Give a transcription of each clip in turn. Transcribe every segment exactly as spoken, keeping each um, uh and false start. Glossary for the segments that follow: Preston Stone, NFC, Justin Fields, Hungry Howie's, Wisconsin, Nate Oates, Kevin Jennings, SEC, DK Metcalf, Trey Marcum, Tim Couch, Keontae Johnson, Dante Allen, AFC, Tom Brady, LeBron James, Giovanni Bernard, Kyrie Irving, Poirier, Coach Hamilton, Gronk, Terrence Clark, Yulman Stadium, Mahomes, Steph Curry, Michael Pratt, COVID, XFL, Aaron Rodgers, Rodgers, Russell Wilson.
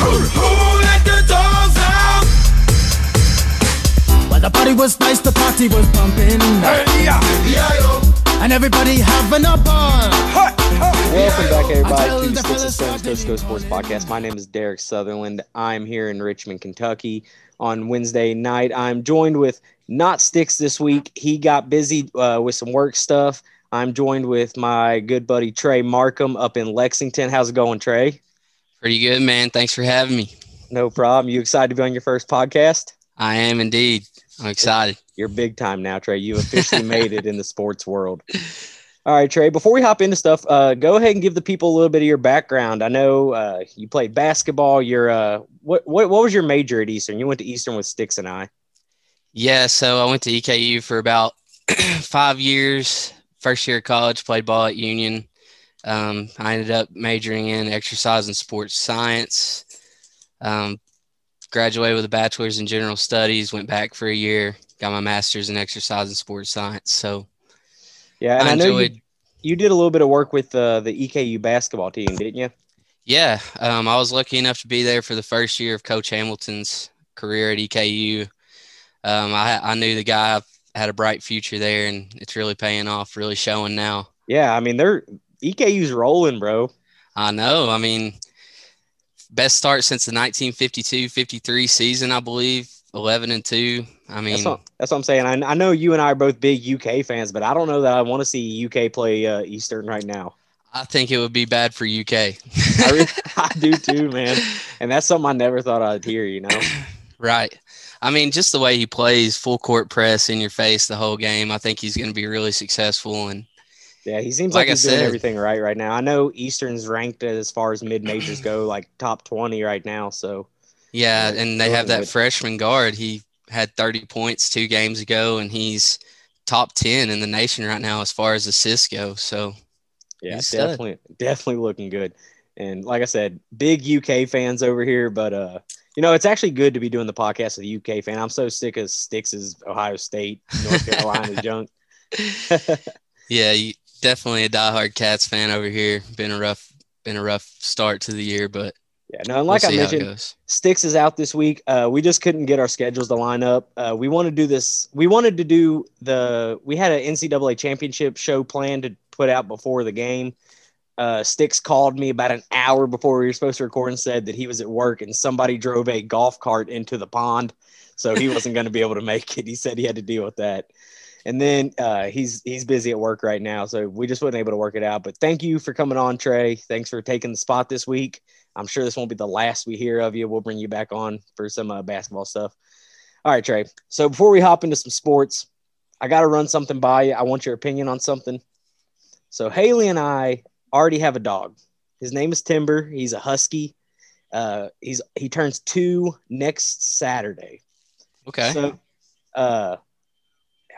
Who let the dogs out? Well, the party was nice, the party was pumping. Hey, yeah. Yeah, and everybody having a ball. Hey, hey. Welcome back, everybody, to the Six and Seven's Coast to Coast Sports Podcast. My name is Derek Sutherland. I'm here in Richmond, Kentucky. On Wednesday night, I'm joined with Not Sticks this week. He got busy uh, with some work stuff. I'm joined with my good buddy Trey Marcum up in Lexington. How's it going, Trey? Pretty good, man. Thanks for having me. No problem. You excited to be on your first podcast? I am indeed. I'm excited. You're big time now, Trey. You officially made it in the sports world. All right, Trey, before we hop into stuff, uh, go ahead and give the people a little bit of your background. I know uh, you played basketball. You're, uh, what, what what was your major at Eastern? You went to Eastern with Sticks and I. Yeah, so I went to E K U for about five years. First year of college, played ball at Union. Um, I ended up majoring in exercise and sports science. Um, graduated with a bachelor's in general studies, went back for a year, got my master's in exercise and sports science. So, yeah, and I, I know you, you did a little bit of work with uh, the E K U basketball team, didn't you? Yeah, um, I was lucky enough to be there for the first year of Coach Hamilton's career at E K U. Um, I, I knew the guy had a bright future there, and it's really paying off, really showing now. Yeah, I mean, they're E K U's rolling, bro. I know. I mean, best start since the nineteen fifty-two fifty-three season, I believe, eleven and two. I mean, that's what, that's what I'm saying. I, I know you and I are both big U K fans, but I don't know that I want to see U K play uh, Eastern right now. I think it would be bad for U K. I, really, I do too, man. And that's something I never thought I'd hear, you know? Right. I mean, just the way he plays, full court press in your face the whole game. I think he's going to be really successful. And yeah, he seems like, like he's said, doing everything right right now. I know Eastern's ranked as far as mid-majors go, like top twenty right now. So yeah, yeah and they have that good freshman guard. He had thirty points two games ago, and he's top ten in the nation right now as far as assists go. So yeah, definitely, definitely looking good. And like I said, big U K fans over here, but uh. You know, it's actually good to be doing the podcast with a U K fan. I'm so sick of Stix's Ohio State, North Carolina junk. Yeah, you, definitely a diehard Cats fan over here. Been a rough, been a rough start to the year, but yeah. No, and like we'll I mentioned, Stix is out this week. Uh, we just couldn't get our schedules to line up. Uh, we want to do this. We wanted to do the. We had an N C double A championship show planned to put out before the game. Uh, Stix called me about an hour before we were supposed to record and said that he was at work and somebody drove a golf cart into the pond, so he wasn't going to be able to make it. He said he had to deal with that. And then uh, he's he's busy at work right now, so we just wasn't able to work it out. But thank you for coming on, Trey. Thanks for taking the spot this week. I'm sure this won't be the last we hear of you. We'll bring you back on for some uh, basketball stuff. All right, Trey. So before we hop into some sports, I got to run something by you. I want your opinion on something. So Haley and I already have a dog. His name is Timber. He's a husky. Uh, he's he turns two next Saturday. Okay. So, uh,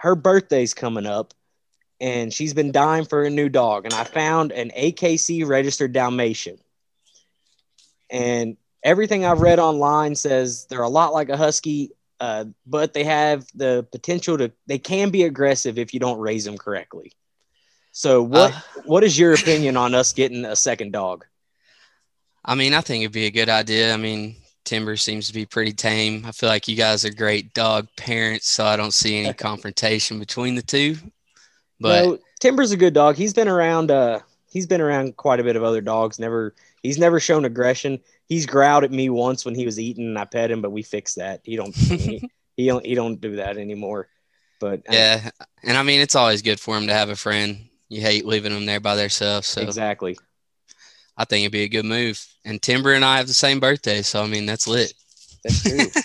her birthday's coming up, and she's been dying for a new dog. And I found an A K C registered Dalmatian. And everything I've read online says they're a lot like a husky, uh, but they have the potential to. They can be aggressive if you don't raise them correctly. So what uh, what is your opinion on us getting a second dog? I mean, I think it'd be a good idea. I mean, Timber seems to be pretty tame. I feel like you guys are great dog parents, so I don't see any confrontation between the two. But no, Timber's a good dog. He's been around uh he's been around quite a bit of other dogs. Never he's never shown aggression. He's growled at me once when he was eating and I pet him, but we fixed that. He don't he, he don't he don't do that anymore. But yeah, I, and I mean, it's always good for him to have a friend. You hate leaving them there by themselves. So exactly. I think it'd be a good move. And Timber and I have the same birthday, so, I mean, that's lit. That's true.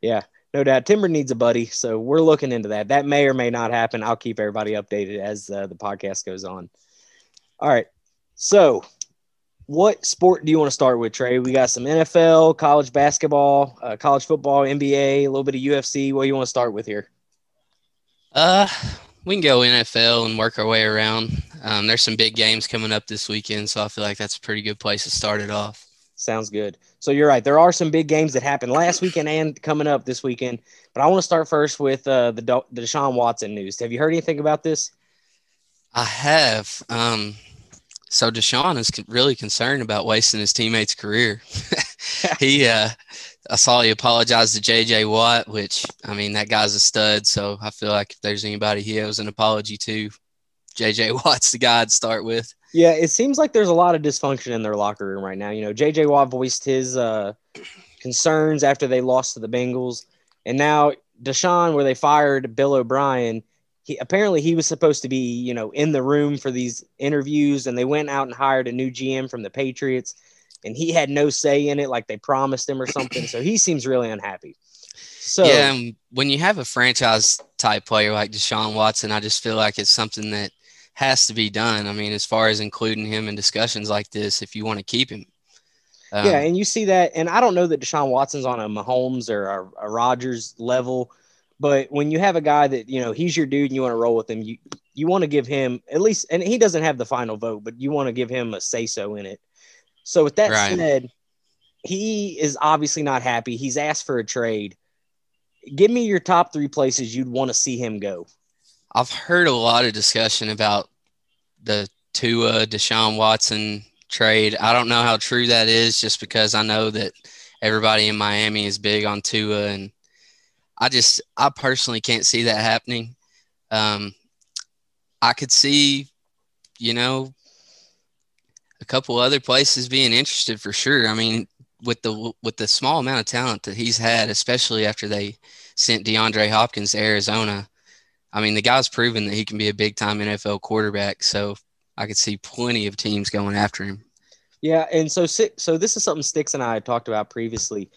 Yeah, no doubt. Timber needs a buddy, so we're looking into that. That may or may not happen. I'll keep everybody updated as uh, the podcast goes on. All right, so what sport do you want to start with, Trey? We got some N F L, college basketball, uh, college football, N B A, a little bit of U F C. What do you want to start with here? Uh – We can go N F L and work our way around. Um, there's some big games coming up this weekend, so I feel like that's a pretty good place to start it off. Sounds good. So you're right. There are some big games that happened last weekend and coming up this weekend. But I want to start first with uh, the, Do- the Deshaun Watson news. Have you heard anything about this? I have. Um, So Deshaun is really concerned about wasting his teammate's career. he, uh, I saw he apologized to J J. Watt, which, I mean, that guy's a stud. So I feel like if there's anybody he owes an apology to, J J. Watt's the guy to start with. Yeah, it seems like there's a lot of dysfunction in their locker room right now. You know, J J. Watt voiced his uh, concerns after they lost to the Bengals. And now Deshaun, where they fired Bill O'Brien, he, apparently he was supposed to be, you know, in the room for these interviews, and they went out and hired a new G M from the Patriots, and he had no say in it, like they promised him or something. So he seems really unhappy. So yeah, um, when you have a franchise-type player like Deshaun Watson, I just feel like it's something that has to be done. I mean, as far as including him in discussions like this, if you want to keep him. Um, yeah, and you see that, and I don't know that Deshaun Watson's on a Mahomes or a, a Rodgers level, but when you have a guy that, you know, he's your dude and you want to roll with him, you, you want to give him at least, and he doesn't have the final vote, but you want to give him a say-so in it. So with that right. said, he is obviously not happy. He's asked for a trade. Give me your top three places you'd want to see him go. I've heard a lot of discussion about the Tua, Deshaun Watson trade. I don't know how true that is, just because I know that everybody in Miami is big on Tua, and I just I personally can't see that happening. Um, I could see, you know, a couple other places being interested for sure. I mean, with the with the small amount of talent that he's had, especially after they sent DeAndre Hopkins to Arizona, I mean, the guy's proven that he can be a big-time N F L quarterback, so I could see plenty of teams going after him. Yeah, and so so this is something Sticks and I had talked about previously.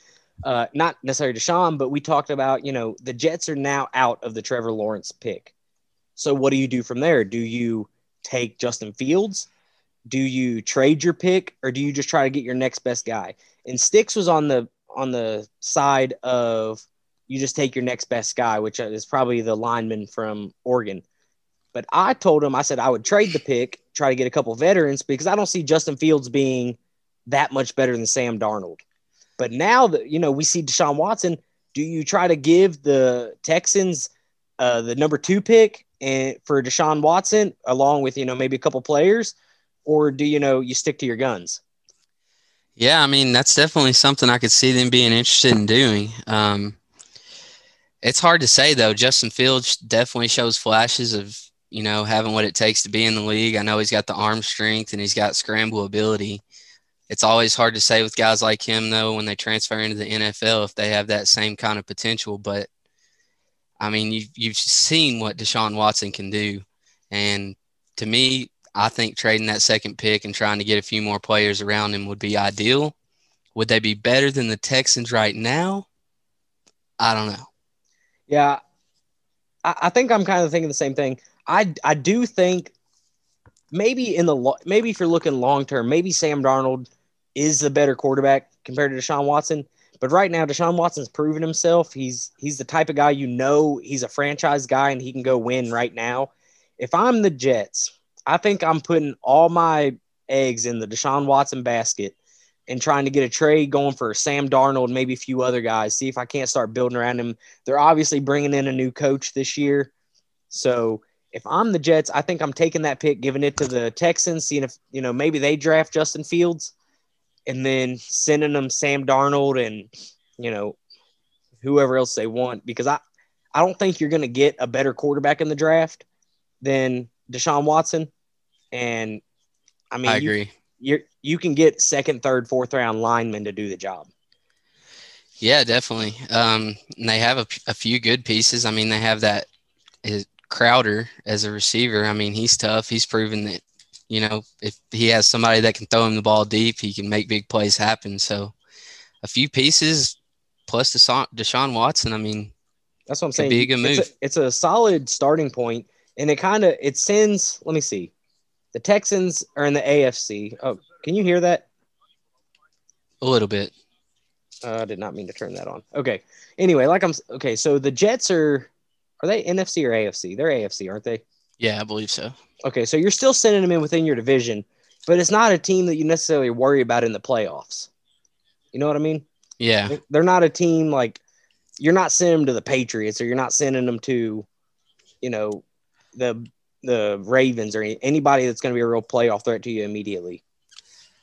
Uh, not necessarily Deshaun, but we talked about, you know, the Jets are now out of the Trevor Lawrence pick. So what do you do from there? Do you take Justin Fields? Do you trade your pick, or do you just try to get your next best guy? And Sticks was on the on the side of you just take your next best guy, which is probably the lineman from Oregon. But I told him, I said I would trade the pick, try to get a couple veterans, because I don't see Justin Fields being that much better than Sam Darnold. But now that, you know, we see Deshaun Watson, do you try to give the Texans uh, the number two pick and for Deshaun Watson, along with, you know, maybe a couple players, or do you know you stick to your guns? Yeah, I mean, that's definitely something I could see them being interested in doing. Um, It's hard to say, though. Justin Fields definitely shows flashes of, you know, having what it takes to be in the league. I know he's got the arm strength and he's got scramble ability. It's always hard to say with guys like him, though, when they transfer into the N F L, if they have that same kind of potential. But, I mean, you've, you've seen what Deshaun Watson can do. And to me, I think trading that second pick and trying to get a few more players around him would be ideal. Would they be better than the Texans right now? I don't know. Yeah, I, I think I'm kind of thinking the same thing. I, I do think maybe in the maybe if you're looking long term, maybe Sam Darnold is the better quarterback compared to Deshaun Watson. But right now, Deshaun Watson's proven himself. He's he's the type of guy, you know, he's a franchise guy and he can go win right now. If I'm the Jets, I think I'm putting all my eggs in the Deshaun Watson basket and trying to get a trade going for Sam Darnold, maybe a few other guys, see if I can't start building around him. They're obviously bringing in a new coach this year. So if I'm the Jets, I think I'm taking that pick, giving it to the Texans, seeing if, you know, maybe they draft Justin Fields and then sending them Sam Darnold and, you know, whoever else they want, because I, I don't think you're going to get a better quarterback in the draft than Deshaun Watson. And I mean, I agree. You, You're, you can get second, third, fourth round linemen to do the job. Yeah, definitely. Um, and they have a, a few good pieces. I mean, they have that is Crowder as a receiver. I mean, he's tough. He's proven that, you know, if he has somebody that can throw him the ball deep, he can make big plays happen. So a few pieces plus Desha- Deshaun Watson. I mean, that's what I'm saying. Be a good move. It's a, it's a solid starting point, and it kind of it sends. Let me see. The Texans are in the A F C. Oh, can you hear that? A little bit. Uh, I did not mean to turn that on. Okay. Anyway, like I'm – okay, so the Jets are – are they N F C or A F C? They're A F C, aren't they? Yeah, I believe so. Okay, so you're still sending them in within your division, but it's not a team that you necessarily worry about in the playoffs. You know what I mean? Yeah. They're not a team like – you're not sending them to the Patriots, or you're not sending them to, you know, the – the Ravens or anybody that's going to be a real playoff threat to you immediately.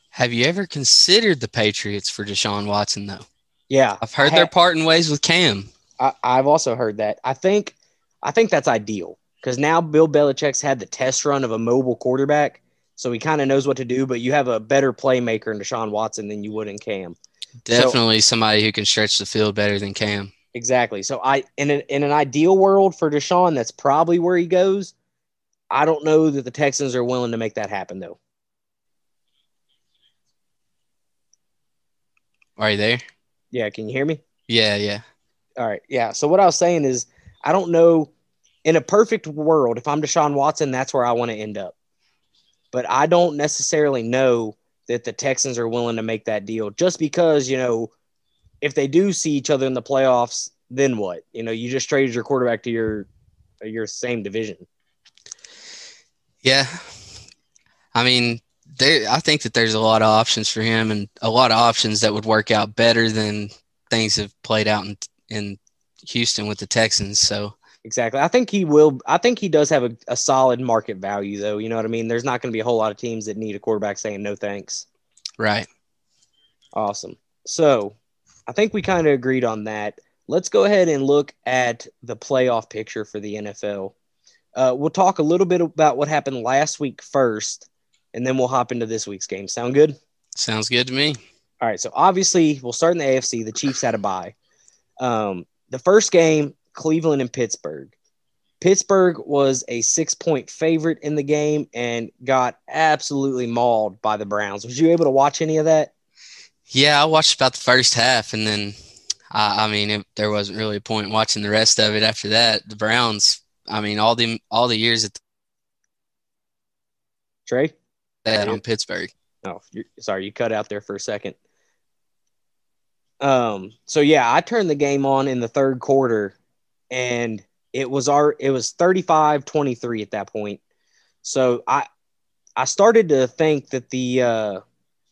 Have you ever considered the Patriots for Deshaun Watson, though? Yeah. I've heard ha- they're parting ways with Cam. I- I've also heard that. I think I think that's ideal because now Bill Belichick's had the test run of a mobile quarterback, so he kind of knows what to do, but you have a better playmaker in Deshaun Watson than you would in Cam. Definitely so, somebody who can stretch the field better than Cam. Exactly. So I in an, in an ideal world for Deshaun, that's probably where he goes. I don't know that the Texans are willing to make that happen, though. Are you there? Yeah, can you hear me? Yeah, yeah. All right, yeah. So what I was saying is I don't know – in a perfect world, if I'm Deshaun Watson, that's where I want to end up. But I don't necessarily know that the Texans are willing to make that deal just because, you know, if they do see each other in the playoffs, then what? You know, you just traded your quarterback to your your same division. Yeah. I mean – They, I think that there's a lot of options for him and a lot of options that would work out better than things have played out in in Houston with the Texans. So exactly. I think he will. I think he does have a, a solid market value, though. You know what I mean? There's not going to be a whole lot of teams that need a quarterback saying no thanks. Right. Awesome. So I think we kind of agreed on that. Let's go ahead and look at the playoff picture for the N F L. Uh, we'll talk a little bit about what happened last week first, and then we'll hop into this week's game. Sound good? Sounds good to me. All right, so obviously we'll start in the A F C. The Chiefs had a bye. Um, the first game, Cleveland and Pittsburgh. Pittsburgh was a six-point favorite in the game and got absolutely mauled by the Browns. Was you able to watch any of that? Yeah, I watched about the first half, and then, I, I mean, it, there wasn't really a point watching the rest of it after that. The Browns, I mean, all the, all the years at the – Trey? That on Pittsburgh. Oh, you're, sorry, you cut out there for a second. Um, so yeah, I turned the game on in the third quarter, and it was our it was thirty-five twenty-three at that point. So I I started to think that the uh,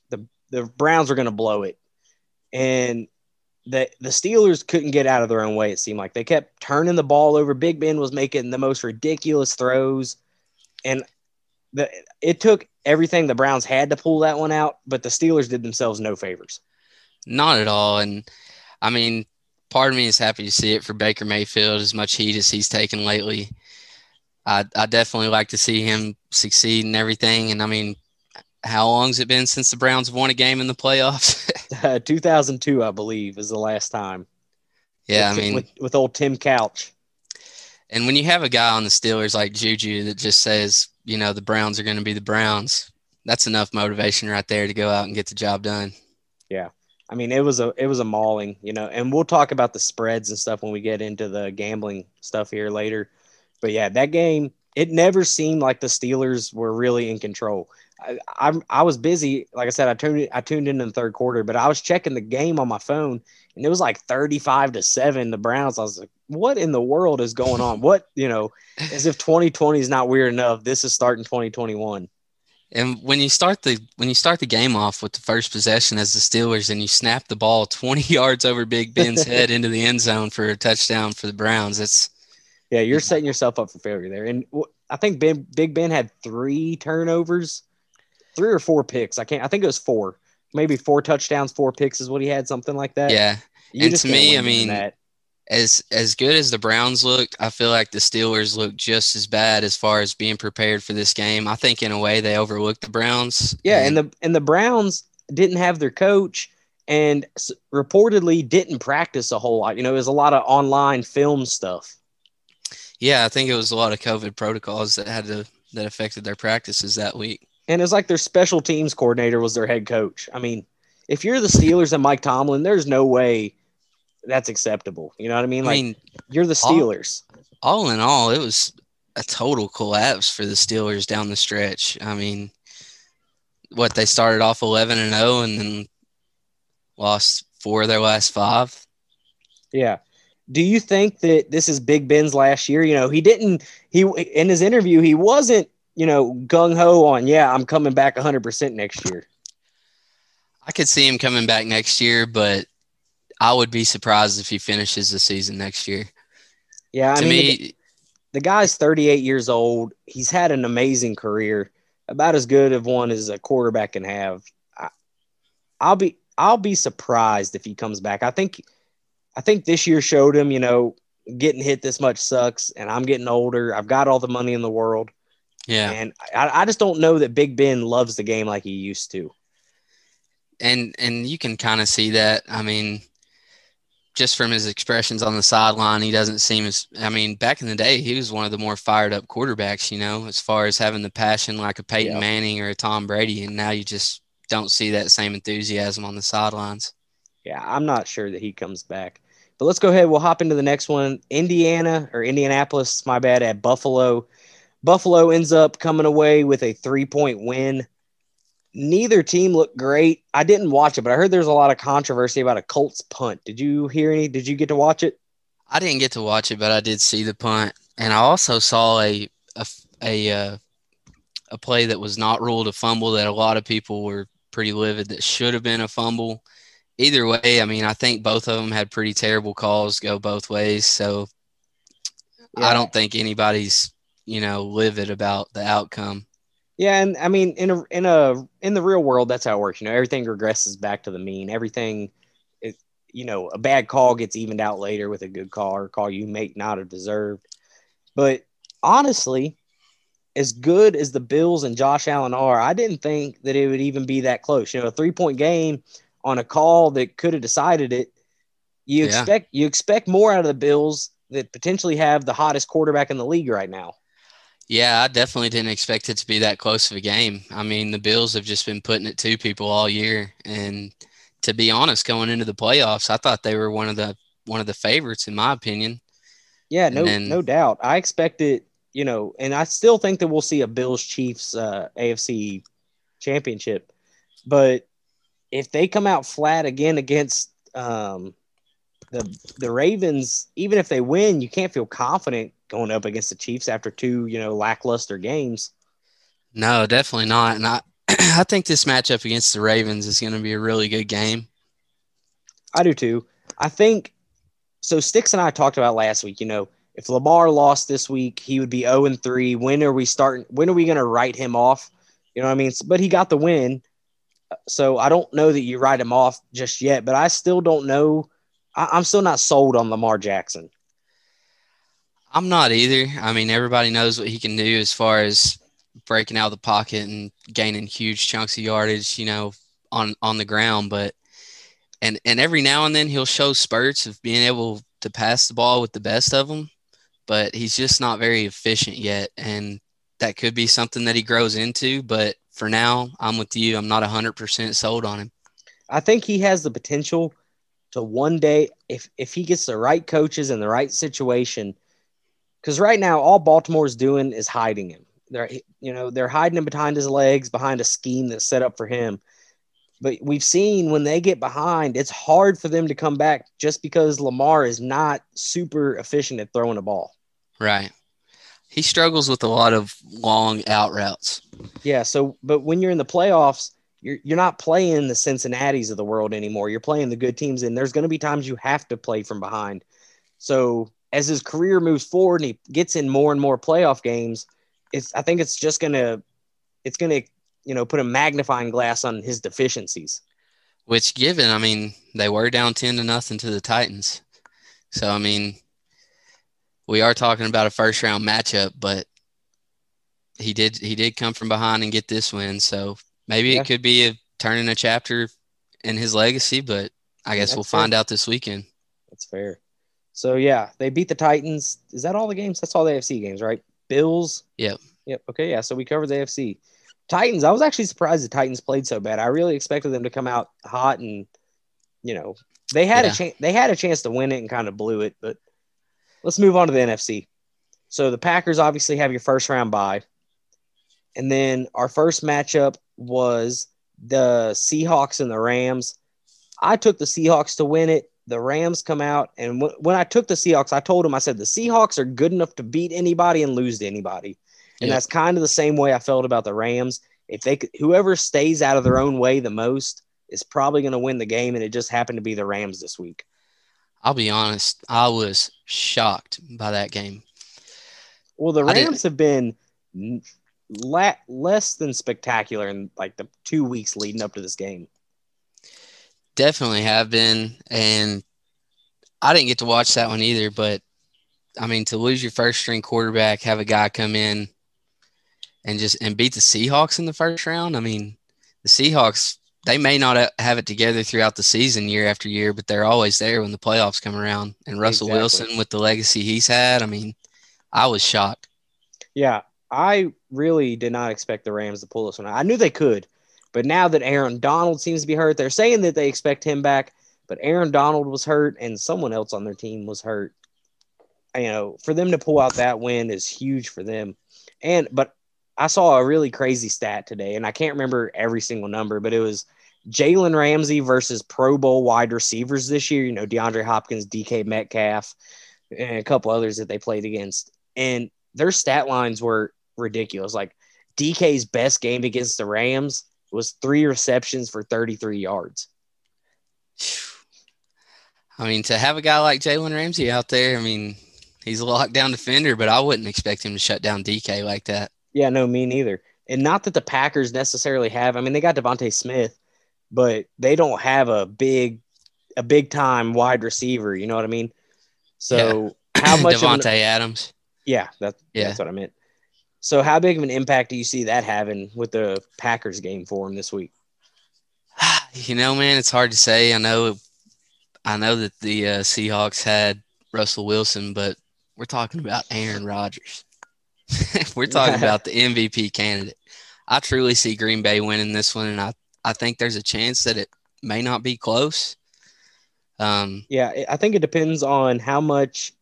the the Browns were going to blow it, and the the Steelers couldn't get out of their own way. It seemed like they kept turning the ball over. Big Ben was making the most ridiculous throws, and the it took everything. The Browns had to pull that one out, but the Steelers did themselves no favors. Not at all. And, I mean, part of me is happy to see it for Baker Mayfield, as much heat as he's taken lately. I, I definitely like to see him succeed and everything. And, I mean, how long has it been since the Browns have won a game in the playoffs? uh, two thousand two, I believe, is the last time. Yeah, with, I mean. With, with old Tim Couch. And when you have a guy on the Steelers like Juju that just says, you know, the Browns are going to be the Browns, that's enough motivation right there to go out and get the job done. Yeah. I mean, it was a it was a mauling, you know, and we'll talk about the spreads and stuff when we get into the gambling stuff here later. But, yeah, that game, it never seemed like the Steelers were really in control. I I, I was busy. Like I said, I tuned, I tuned in in the third quarter, but I was checking the game on my phone, and it was like thirty-five to seven, the Browns. I was like, what in the world is going on? What, you know, as if twenty twenty is not weird enough, this is starting twenty twenty-one. And when you start the when you start the game off with the first possession as the Steelers and you snap the ball twenty yards over Big Ben's head into the end zone for a touchdown for the Browns, it's yeah, you're yeah. setting yourself up for failure there. And I think Ben, Big Ben had three turnovers, three or four picks. I can't I think it was four. Maybe four touchdowns, four picks is what he had, something like that. Yeah. You and to me, I mean, that. As as good as the Browns looked, I feel like the Steelers looked just as bad as far as being prepared for this game. I think in a way they overlooked the Browns. Yeah, and, and the and the Browns didn't have their coach and s- reportedly didn't practice a whole lot. You know, it was a lot of online film stuff. Yeah, I think it was a lot of COVID protocols that had to that affected their practices that week. And it's like their special teams coordinator was their head coach. I mean, if you're the Steelers and Mike Tomlin, there's no way that's acceptable. You know what I mean? Like, I mean, you're the Steelers. All, all in all, it was a total collapse for the Steelers down the stretch. I mean, what, they started off eleven and oh and then lost four of their last five. Yeah. Do you think that this is Big Ben's last year? You know, he didn't – he in his interview, he wasn't, you know, gung-ho on, yeah, I'm coming back one hundred percent next year. I could see him coming back next year, but – I would be surprised if he finishes the season next year. Yeah, I to mean, me, the guy's thirty-eight years old. He's had an amazing career, about as good of one as a quarterback can have. I, I'll be I'll be surprised if he comes back. I think I think this year showed him, you know, getting hit this much sucks, and I'm getting older. I've got all the money in the world. Yeah. And I, I just don't know that Big Ben loves the game like he used to. And and you can kind of see that. I mean, just from his expressions on the sideline, he doesn't seem as – I mean, back in the day, he was one of the more fired-up quarterbacks, you know, as far as having the passion like a Peyton yep. Manning or a Tom Brady, and now you just don't see that same enthusiasm on the sidelines. Yeah, I'm not sure that he comes back. But let's go ahead. We'll hop into the next one. Indiana or Indianapolis, my bad, at Buffalo. Buffalo ends up coming away with a three-point win. Neither team looked great. I didn't watch it, but I heard there's a lot of controversy about a Colts punt. Did you hear any? Did you get to watch it? I didn't get to watch it, but I did see the punt. And I also saw a a a, uh, a play that was not ruled a fumble that a lot of people were pretty livid that should have been a fumble. Either way, I mean, I think both of them had pretty terrible calls go both ways. So yeah. I don't think anybody's, you know, livid about the outcome. Yeah, and I mean, in a in a in the real world, that's how it works. You know, everything regresses back to the mean. Everything, is, you know, a bad call gets evened out later with a good call or a call you may not have deserved. But honestly, as good as the Bills and Josh Allen are, I didn't think that it would even be that close. You know, a three point game on a call that could have decided it. You yeah. expect you expect more out of the Bills that potentially have the hottest quarterback in the league right now. Yeah, I definitely didn't expect it to be that close of a game. I mean, the Bills have just been putting it to people all year. And to be honest, going into the playoffs, I thought they were one of the one of the favorites, in my opinion. Yeah, no then, no doubt. I expected, you know, and I still think that we'll see a Bills-Chiefs uh, A F C championship. But if they come out flat again against um, the the Ravens, even if they win, you can't feel confident going up against the Chiefs after two, you know, lackluster games. No, definitely not. And I, I think this matchup against the Ravens is going to be a really good game. I do too. I think – so Sticks and I talked about last week, you know, if Lamar lost this week, he would be oh and three. When are we starting – when are we going to write him off? You know what I mean? But he got the win. So I don't know that you write him off just yet, but I still don't know I, – I'm still not sold on Lamar Jackson. I'm not either. I mean, everybody knows what he can do as far as breaking out of the pocket and gaining huge chunks of yardage, you know, on, on the ground. But and and every now and then he'll show spurts of being able to pass the ball with the best of them, but he's just not very efficient yet. And that could be something that he grows into. But for now, I'm with you. I'm not one hundred percent sold on him. I think he has the potential to one day, if if he gets the right coaches and the right situation. Because right now, all Baltimore's doing is hiding him. They're, you know, they're hiding him behind his legs, behind a scheme that's set up for him. But we've seen when they get behind, it's hard for them to come back just because Lamar is not super efficient at throwing the ball. Right. He struggles with a lot of long out routes. Yeah. So, but when you're in the playoffs, you're you're not playing the Cincinnati's of the world anymore. You're playing the good teams, and there's going to be times you have to play from behind. So as his career moves forward and he gets in more and more playoff games, it's I think it's just gonna it's gonna you know put a magnifying glass on his deficiencies. Which given, I mean, they were down ten to nothing to the Titans, so I mean, we are talking about a first round matchup, but he did he did come from behind and get this win, so maybe yeah. it could be a turning a chapter in his legacy. But I guess That's we'll fair. find out this weekend. That's fair. So, yeah, they beat the Titans. Is that all the games? That's all the A F C games, right? Bills? Yep. Yep. Okay, yeah, so we covered the A F C. Titans, I was actually surprised the Titans played so bad. I really expected them to come out hot and, you know, they had yeah. a chance. They had a chance to win it and kind of blew it. But let's move on to the N F C. So the Packers obviously have your first round bye. And then our first matchup was the Seahawks and the Rams. I took the Seahawks to win it. The Rams come out, and w- when I took the Seahawks, I told them, I said, the Seahawks are good enough to beat anybody and lose to anybody. And yep. that's kind of the same way I felt about the Rams. If they could, whoever stays out of their own way the most is probably going to win the game, and it just happened to be the Rams this week. I'll be honest. I was shocked by that game. Well, the Rams have been la- less than spectacular in like the two weeks leading up to this game. Definitely have been, and I didn't get to watch that one either, but I mean, to lose your first string quarterback, have a guy come in and just and beat the Seahawks in the first round. I mean, the Seahawks, they may not have it together throughout the season year after year, but they're always there when the playoffs come around. And Russell exactly. Wilson, with the legacy he's had, I mean, I was shocked. Yeah, I really did not expect the Rams to pull this one out. I knew they could, but now that Aaron Donald seems to be hurt, they're saying that they expect him back, but Aaron Donald was hurt and someone else on their team was hurt. You know, for them to pull out that win is huge for them. And but I saw a really crazy stat today, and I can't remember every single number, but it was Jalen Ramsey versus Pro Bowl wide receivers this year. You know, DeAndre Hopkins, D K Metcalf, and a couple others that they played against. And their stat lines were ridiculous. Like, D K's best game against the Rams was three receptions for thirty-three yards. I mean, to have a guy like Jalen Ramsey out there, I mean, he's a lockdown defender, but I wouldn't expect him to shut down D K like that. Yeah, no, me neither. And not that the Packers necessarily have. I mean, they got Devontae Smith, but they don't have a big, a big time wide receiver. You know what I mean? So yeah. How much Devontae of an, Adams? Yeah, that's yeah. that's what I meant. So how big of an impact do you see that having with the Packers game for him this week? You know, man, it's hard to say. I know, I know that the uh, Seahawks had Russell Wilson, but we're talking about Aaron Rodgers. We're talking about the M V P candidate. I truly see Green Bay winning this one, and I, I think there's a chance that it may not be close. Um, yeah, I think it depends on how much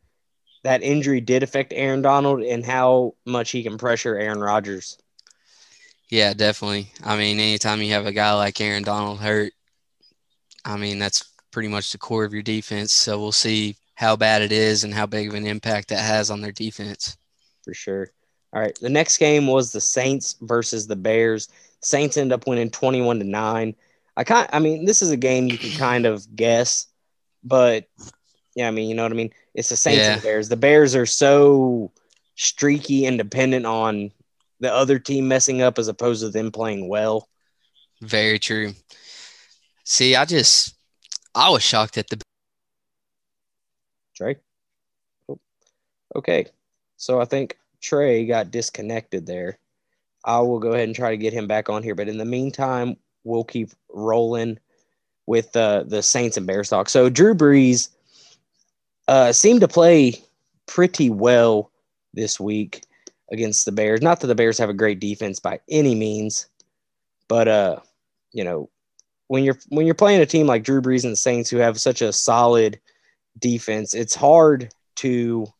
that injury did affect Aaron Donald and how much he can pressure Aaron Rodgers. Yeah, definitely. I mean, anytime you have a guy like Aaron Donald hurt, I mean, that's pretty much the core of your defense. So we'll see how bad it is and how big of an impact that has on their defense. For sure. All right. The next game was the Saints versus the Bears. Saints end up winning twenty-one to nine. I kind I mean, this is a game you can kind of guess, but yeah, I mean, you know what I mean? It's the Saints yeah. and the Bears. The Bears are so streaky and dependent on the other team messing up as opposed to them playing well. Very true. See, I just I was shocked at the Trey. Oh. Okay. So I think Trey got disconnected there. I will go ahead and try to get him back on here. But in the meantime, we'll keep rolling with uh, the Saints and Bears talk. So Drew Brees uh, seemed to play pretty well this week against the Bears. Not that the Bears have a great defense by any means, but, uh, you know, when you're when you're playing a team like Drew Brees and the Saints who have such a solid defense, it's hard to –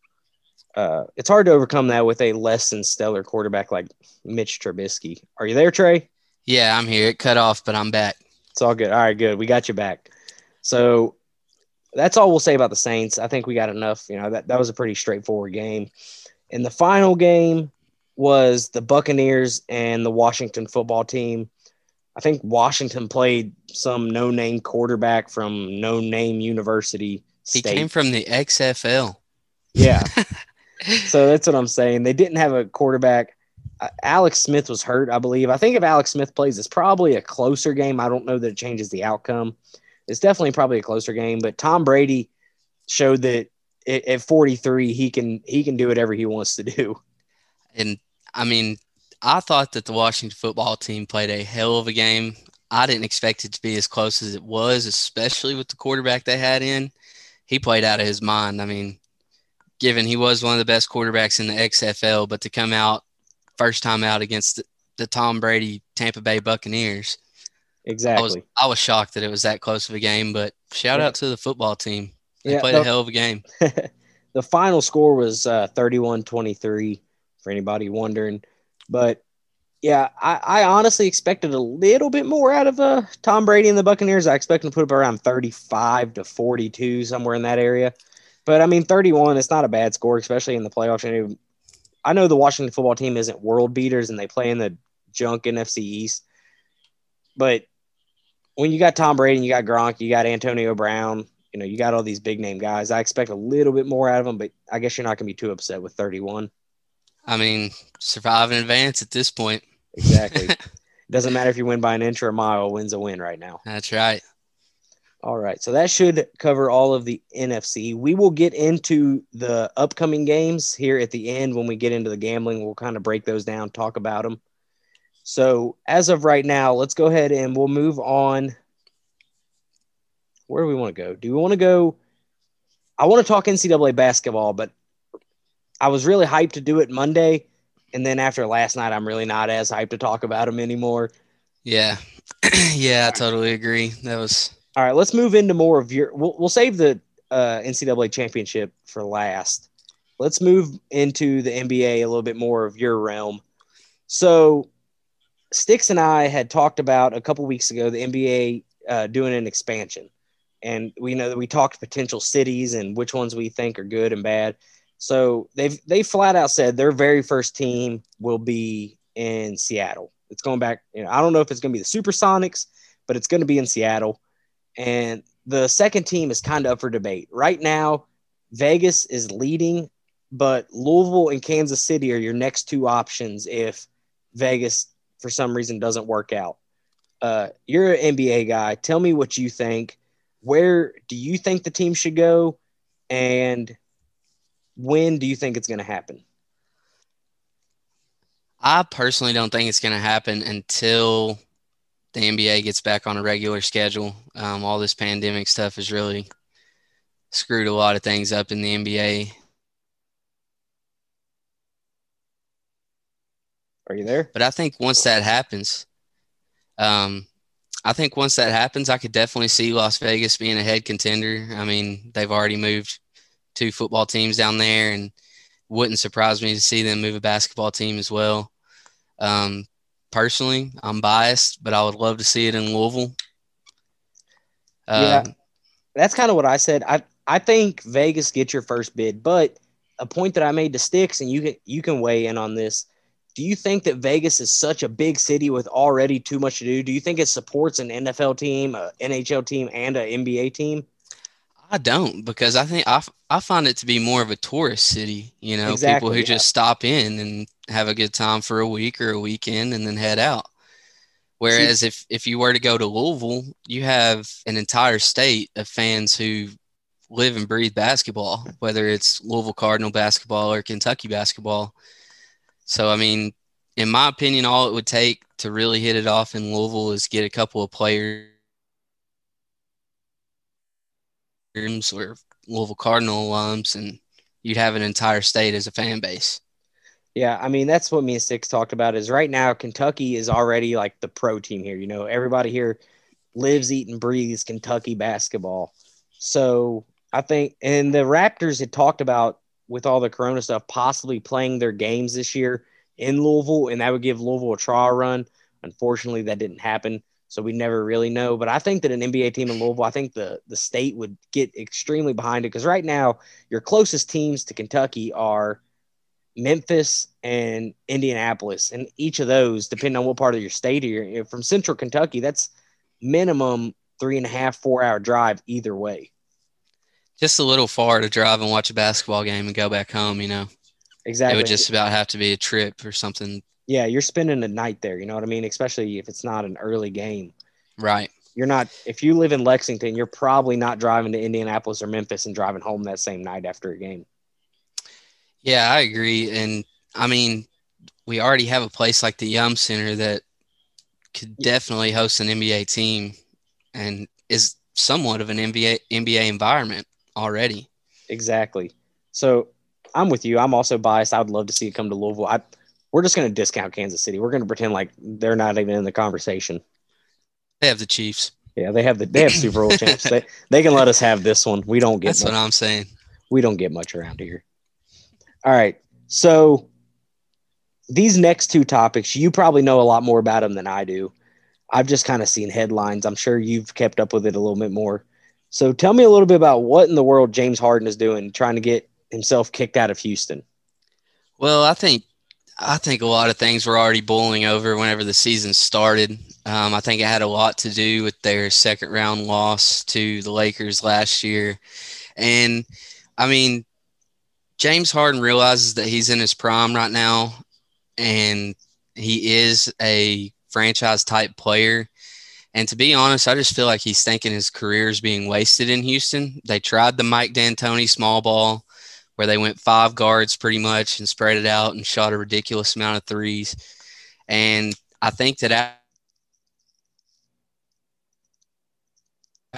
Uh, it's hard to overcome that with a less than stellar quarterback like Mitch Trubisky. Are you there, Trey? Yeah, I'm here. It cut off, but I'm back. It's all good. All right, good. We got you back. So that's all we'll say about the Saints. I think we got enough. You know, that, that was a pretty straightforward game. And the final game was the Buccaneers and the Washington football team. I think Washington played some no-name quarterback from no-name university. He state. Came from the X F L. Yeah. So that's what I'm saying. They didn't have a quarterback. Uh, Alex Smith was hurt, I believe. I think if Alex Smith plays, it's probably a closer game. I don't know that it changes the outcome. It's definitely probably a closer game. But Tom Brady showed that it, at forty-three, he can he can do whatever he wants to do. And, I mean, I thought that the Washington football team played a hell of a game. I didn't expect it to be as close as it was, especially with the quarterback they had in. He played out of his mind. I mean – given he was one of the best quarterbacks in the X F L, but to come out first time out against the, the Tom Brady Tampa Bay Buccaneers. Exactly. I was, I was shocked that it was that close of a game, but shout yeah. out to the football team. They yeah, played the, a hell of a game. The final score was uh, thirty-one twenty-three for anybody wondering. But, yeah, I, I honestly expected a little bit more out of uh, Tom Brady and the Buccaneers. I expect him to put up around thirty-five to forty-two, somewhere in that area. But, I mean, thirty-one, it's not a bad score, especially in the playoffs. I know the Washington football team isn't world beaters, and they play in the junk N F C East. But when you got Tom Brady, you got Gronk, you got Antonio Brown, you know, you got all these big-name guys. I expect a little bit more out of them, but I guess you're not going to be too upset with thirty-one. I mean, survive in advance at this point. Exactly. Doesn't matter if you win by an inch or a mile. Win's a win right now. That's right. All right. So that should cover all of the N F C. We will get into the upcoming games here at the end. When we get into the gambling, we'll kind of break those down, talk about them. So as of right now, let's go ahead and we'll move on. Where do we want to go? Do we want to go? I want to talk N C double A basketball, but I was really hyped to do it Monday. And then after last night, I'm really not as hyped to talk about them anymore. Yeah. yeah, I totally agree. That was. All right, let's move into more of your we'll, – we'll save the uh, N C double A championship for last. Let's move into the N B A a little bit more of your realm. So Sticks and I had talked about a couple weeks ago the N B A uh, doing an expansion. And we know that we talked potential cities and which ones we think are good and bad. So they've they flat out said their very first team will be in Seattle. It's going back you – know, I don't know if it's going to be the Supersonics, but it's going to be in Seattle. And the second team is kind of up for debate. Right now, Vegas is leading, but Louisville and Kansas City are your next two options if Vegas, for some reason, doesn't work out. Uh, you're an N B A guy. Tell me what you think. Where do you think the team should go, and when do you think it's going to happen? I personally don't think it's going to happen until – the N B A gets back on a regular schedule. Um, all this pandemic stuff has really screwed a lot of things up in the N B A. Are you there? But I think once that happens, um, I think once that happens, I could definitely see Las Vegas being a head contender. I mean, they've already moved two football teams down there, and wouldn't surprise me to see them move a basketball team as well. Um, Personally, I'm biased, but I would love to see it in Louisville. Uh, yeah, that's kind of what I said. I I think Vegas gets your first bid, but a point that I made to Sticks, and you can you can weigh in on this. Do you think that Vegas is such a big city with already too much to do? Do you think it supports an N F L team, an N H L team, and an N B A team? I don't, because I think I, I find it to be more of a tourist city, you know, exactly, people who yeah. just stop in and have a good time for a week or a weekend and then head out. Whereas See, if, if you were to go to Louisville, you have an entire state of fans who live and breathe basketball, whether it's Louisville Cardinal basketball or Kentucky basketball. So, I mean, in my opinion, all it would take to really hit it off in Louisville is get a couple of players or Louisville Cardinal alums, and you'd have an entire state as a fan base. Yeah, I mean, that's what me and Six talked about is right now Kentucky is already like the pro team here. You know, everybody here lives, eats, and breathes Kentucky basketball. So I think – and the Raptors had talked about with all the corona stuff possibly playing their games this year in Louisville, and that would give Louisville a trial run. Unfortunately, that didn't happen. So we never really know. But I think that an N B A team in Louisville, I think the, the state would get extremely behind it, because right now your closest teams to Kentucky are Memphis and Indianapolis. And each of those, depending on what part of your state you're from, central Kentucky, that's minimum three and a half, four hour drive either way. Just a little far to drive and watch a basketball game and go back home, you know. Exactly. It would just about have to be a trip or something. Yeah, you're spending the night there, you know what I mean? Especially if it's not an early game. Right. You're not – if you live in Lexington, you're probably not driving to Indianapolis or Memphis and driving home that same night after a game. Yeah, I agree. And, I mean, we already have a place like the Yum Center that could definitely host an N B A team and is somewhat of an N B A, N B A environment already. Exactly. So, I'm with you. I'm also biased. I would love to see it come to Louisville. I – We're just going to discount Kansas City. We're going to pretend like they're not even in the conversation. They have the Chiefs. Yeah, they have the they have Super Bowl champs. They they can let us have this one. We don't get. That's much. What I'm saying. We don't get much around here. All right. So these next two topics, you probably know a lot more about them than I do. I've just kind of seen headlines. I'm sure you've kept up with it a little bit more. So tell me a little bit about what in the world James Harden is doing, trying to get himself kicked out of Houston. Well, I think. I think a lot of things were already boiling over whenever the season started. Um, I think it had a lot to do with their second round loss to the Lakers last year. And, I mean, James Harden realizes that he's in his prime right now, and he is a franchise-type player. And to be honest, I just feel like he's thinking his career is being wasted in Houston. They tried the Mike D'Antoni small ball where they went five guards pretty much and spread it out and shot a ridiculous amount of threes. And I think that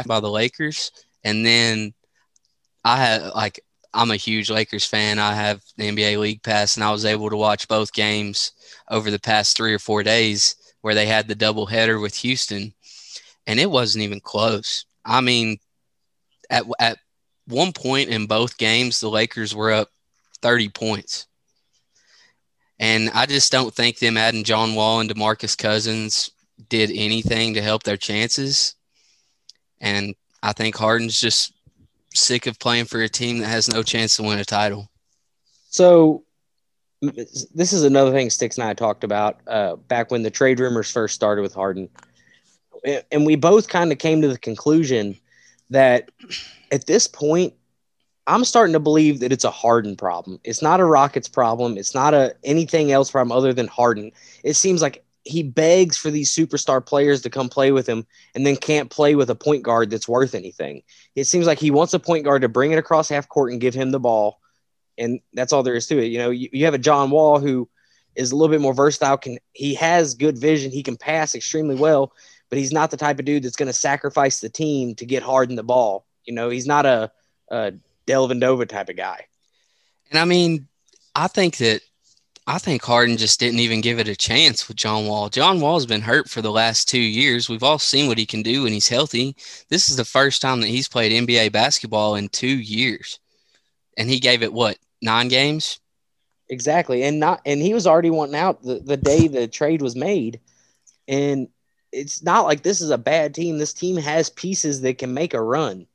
by the Lakers, and then I had like I'm a huge Lakers fan. I have the N B A League Pass, and I was able to watch both games over the past three or four days where they had the doubleheader with Houston, and it wasn't even close. I mean, at at one point in both games, the Lakers were up thirty points. And I just don't think them adding John Wall and DeMarcus Cousins did anything to help their chances. And I think Harden's just sick of playing for a team that has no chance to win a title. So this is another thing Sticks and I talked about uh, back when the trade rumors first started with Harden. And we both kind of came to the conclusion that at this point, I'm starting to believe that it's a Harden problem. It's not a Rockets problem. It's not a anything else problem other than Harden. It seems like he begs for these superstar players to come play with him and then can't play with a point guard that's worth anything. It seems like he wants a point guard to bring it across half court and give him the ball, and that's all there is to it. You know, you, you have a John Wall who is a little bit more versatile. Can he has good vision. He can pass extremely well, but he's not the type of dude that's going to sacrifice the team to get Harden the ball. You know, he's not a a Delvindova type of guy. And I mean, I think that I think Harden just didn't even give it a chance with John Wall. John Wall's been hurt for the last two years. We've all seen what he can do when he's healthy. This is the first time that he's played N B A basketball in two years. And he gave it what, nine games? Exactly. And not and he was already wanting out the, the day the trade was made. And it's not like this is a bad team. This team has pieces that can make a run.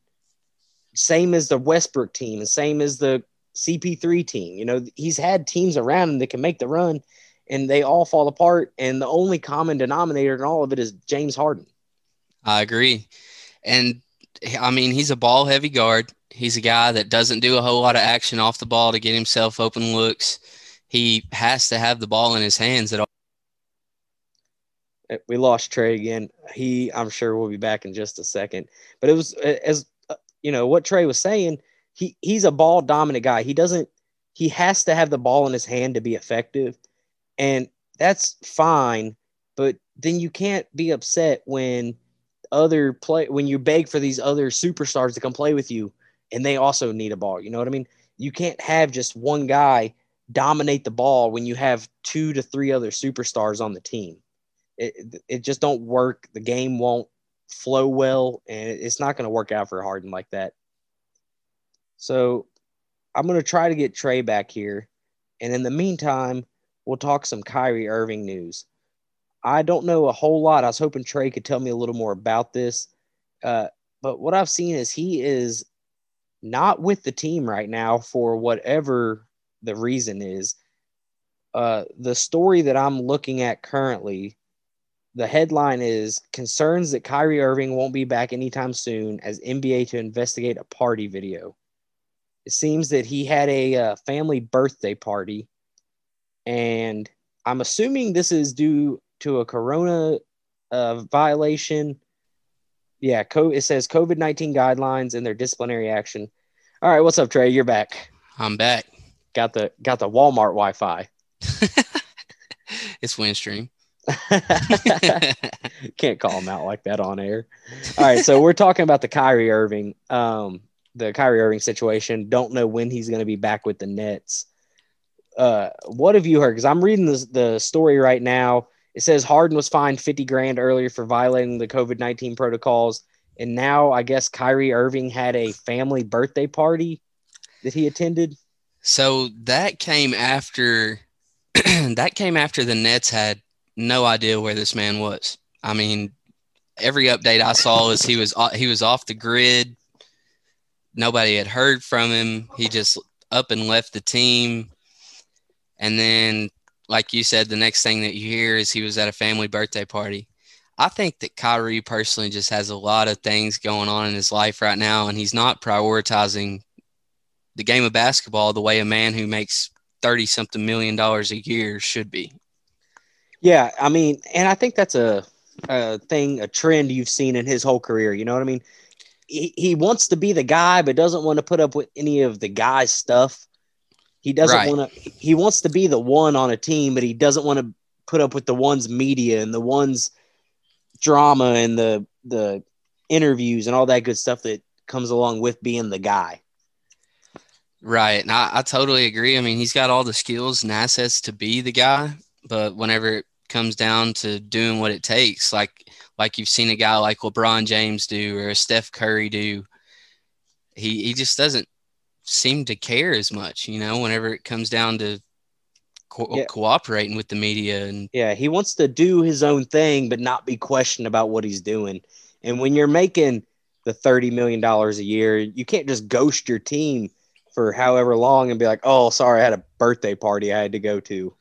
Same as the Westbrook team and same as the C P three team. You know, he's had teams around him that can make the run, and they all fall apart. And the only common denominator in all of it is James Harden. I agree. And I mean, he's a ball heavy guard. He's a guy that doesn't do a whole lot of action off the ball to get himself open looks. He has to have the ball in his hands at all. We lost Trey again. He, I'm sure, will be back in just a second, but it was as, you know, what Trey was saying, he he's a ball dominant guy. He doesn't, he has to have the ball in his hand to be effective. And that's fine. But then you can't be upset when other play, when you beg for these other superstars to come play with you and they also need a ball. You know what I mean? You can't have just one guy dominate the ball when you have two to three other superstars on the team. It, it just don't work. The game won't flow well, and it's not going to work out for Harden like that. So I'm going to try to get Trey back here. And in the meantime, we'll talk some Kyrie Irving news. I don't know a whole lot. I was hoping Trey could tell me a little more about this. Uh, but what I've seen is he is not with the team right now for whatever the reason is. Uh, the story that I'm looking at currently, the headline is concerns that Kyrie Irving won't be back anytime soon as N B A to investigate a party video. It seems that he had a uh, family birthday party, and I'm assuming this is due to a corona uh, violation. Yeah, co- it says COVID nineteen guidelines and their disciplinary action. All right, what's up, Trey? You're back. I'm back. Got the got the Walmart Wi-Fi. It's Windstream. Can't call him out like that on air. All right, so we're talking about the Kyrie Irving um the Kyrie Irving situation. Don't know when he's going to be back with the Nets. Uh, what have you heard? Because I'm reading this, the story right now. It says Harden was fined fifty grand earlier for violating the COVID nineteen protocols. And now I guess Kyrie Irving had a family birthday party that he attended. So that came after that came after the Nets had no idea where this man was. I mean, every update I saw is he was he was off the grid. Nobody had heard from him. He just up and left the team. And then, like you said, the next thing that you hear is he was at a family birthday party. I think that Kyrie personally just has a lot of things going on in his life right now, and he's not prioritizing the game of basketball the way a man who makes thirty-something million dollars a year should be. Yeah, I mean, and I think that's a, a thing, a trend you've seen in his whole career. You know what I mean? He, he wants to be the guy, but doesn't want to put up with any of the guy stuff. He doesn't right. want to – he wants to be the one on a team, but he doesn't want to put up with the one's media and the one's drama and the the interviews and all that good stuff that comes along with being the guy. Right, and I, I totally agree. I mean, he's got all the skills and assets to be the guy, but whenever it comes down to doing what it takes, like like you've seen a guy like LeBron James do or a Steph Curry do, he, he just doesn't seem to care as much, you know, whenever it comes down to co- yeah. cooperating with the media. And yeah, he wants to do his own thing but not be questioned about what he's doing. And when you're making the thirty million dollars a year, you can't just ghost your team for however long and be like, oh, sorry, I had a birthday party I had to go to.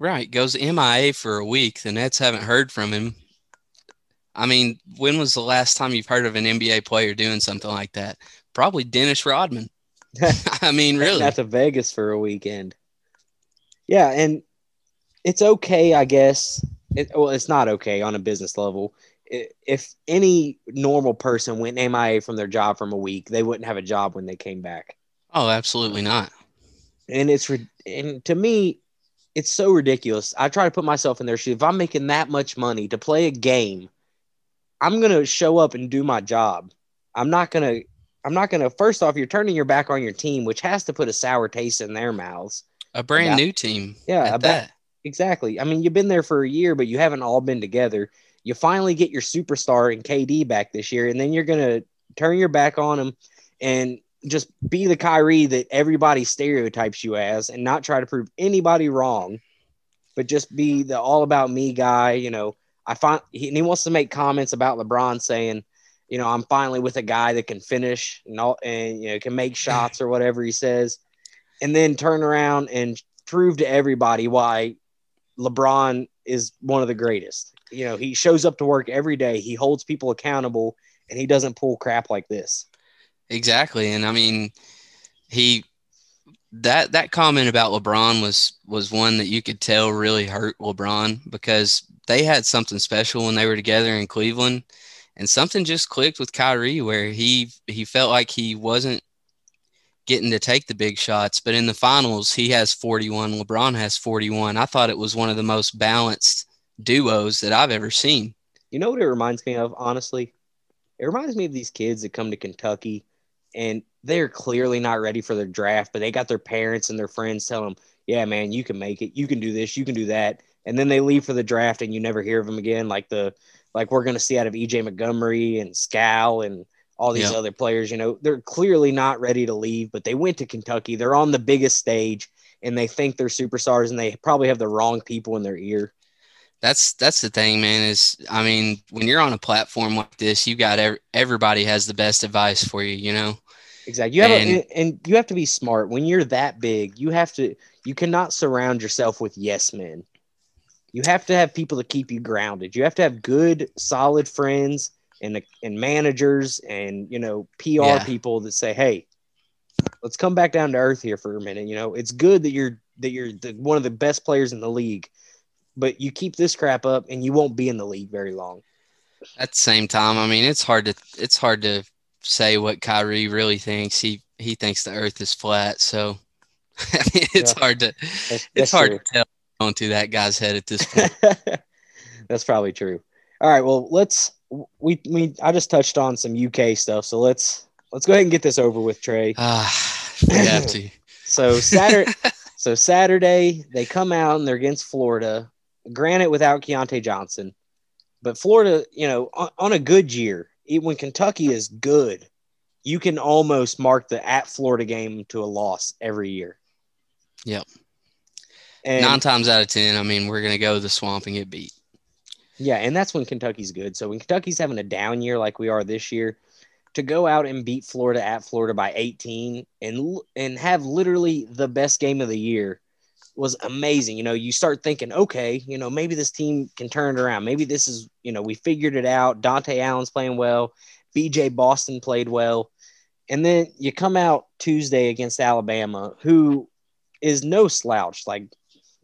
Right. Goes M I A for a week. The Nets haven't heard from him. I mean, when was the last time you've heard of an N B A player doing something like that? Probably Dennis Rodman. I mean, really. That's to Vegas for a weekend. Yeah, and it's okay, I guess. It, well, it's not okay on a business level. If any normal person went M I A from their job from a week, they wouldn't have a job when they came back. Oh, absolutely not. And it's and to me, it's so ridiculous. I try to put myself in their shoes. If I'm making that much money to play a game, I'm going to show up and do my job. I'm not going to I'm not going to first off, you're turning your back on your team, which has to put a sour taste in their mouths. A brand about, new team. Yeah, about, that. Exactly. I mean, you've been there for a year, but you haven't all been together. You finally get your superstar and K D back this year, and then you're going to turn your back on him and just be the Kyrie that everybody stereotypes you as and not try to prove anybody wrong, but just be the all about me guy. You know, I find he, and he wants to make comments about LeBron saying, you know, I'm finally with a guy that can finish and all, and, you know, can make shots or whatever he says, and then turn around and prove to everybody why LeBron is one of the greatest. You know, he shows up to work every day. He holds people accountable and he doesn't pull crap like this. Exactly. And I mean, he, that, that comment about LeBron was, was one that you could tell really hurt LeBron, because they had something special when they were together in Cleveland, and something just clicked with Kyrie where he, he felt like he wasn't getting to take the big shots, but in the finals he has forty-one, LeBron has forty-one. I thought it was one of the most balanced duos that I've ever seen. You know what it reminds me of, honestly? It reminds me of these kids that come to Kentucky and they're clearly not ready for their draft, but they got their parents and their friends telling them, yeah, man, you can make it. You can do this. You can do that. And then they leave for the draft and you never hear of them again. Like the, like we're going to see out of E J Montgomery and Scal and all these yeah. other players, you know, they're clearly not ready to leave, but they went to Kentucky. They're on the biggest stage and they think they're superstars and they probably have the wrong people in their ear. That's, that's the thing, man, is, I mean, when you're on a platform like this, you got, every, everybody has the best advice for you, you know? Exactly. You have and, a, and you have to be smart when you're that big. You have to, you cannot surround yourself with yes men. You have to have people to keep you grounded. You have to have good, solid friends and, and managers and, you know, P R yeah. people that say, hey, let's come back down to earth here for a minute. You know, it's good that you're, that you're the, one of the best players in the league, but you keep this crap up and you won't be in the league very long. At the same time, I mean, it's hard to, it's hard to say what Kyrie really thinks. He, he thinks the earth is flat. So it's yeah. hard to, that's, that's it's hard true. to tell onto that guy's head at this point. That's probably true. All right. Well, let's, we, we, I just touched on some U K stuff. So let's, let's go ahead and get this over with, Trey. Uh, we have to. so Saturday, so Saturday they come out and they're against Florida. Granted, without Keontae Johnson, but Florida, you know, on, on a good year, even when Kentucky is good, you can almost mark the at Florida game to a loss every year. Yep. And nine times out of ten, I mean, we're going to go to the Swamp and get beat. Yeah, and that's when Kentucky's good. So when Kentucky's having a down year like we are this year, to go out and beat Florida at Florida by eighteen and and have literally the best game of the year was amazing. You know, you start thinking, okay, you know, maybe this team can turn it around. Maybe this is, you know, we figured it out. Dante Allen's playing well. B J Boston played well. And then you come out Tuesday against Alabama, who is no slouch, like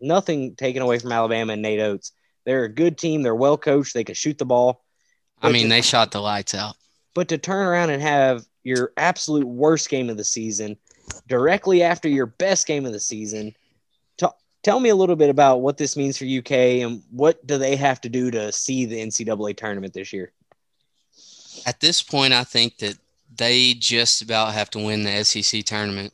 nothing taken away from Alabama and Nate Oates. They're a good team. They're well coached. They can shoot the ball. I mean, they shot the lights out. But to turn around and have your absolute worst game of the season directly after your best game of the season, t- tell me a little bit about what this means for U K and what do they have to do to see the N C double A tournament this year? At this point, I think that they just about have to win the S E C tournament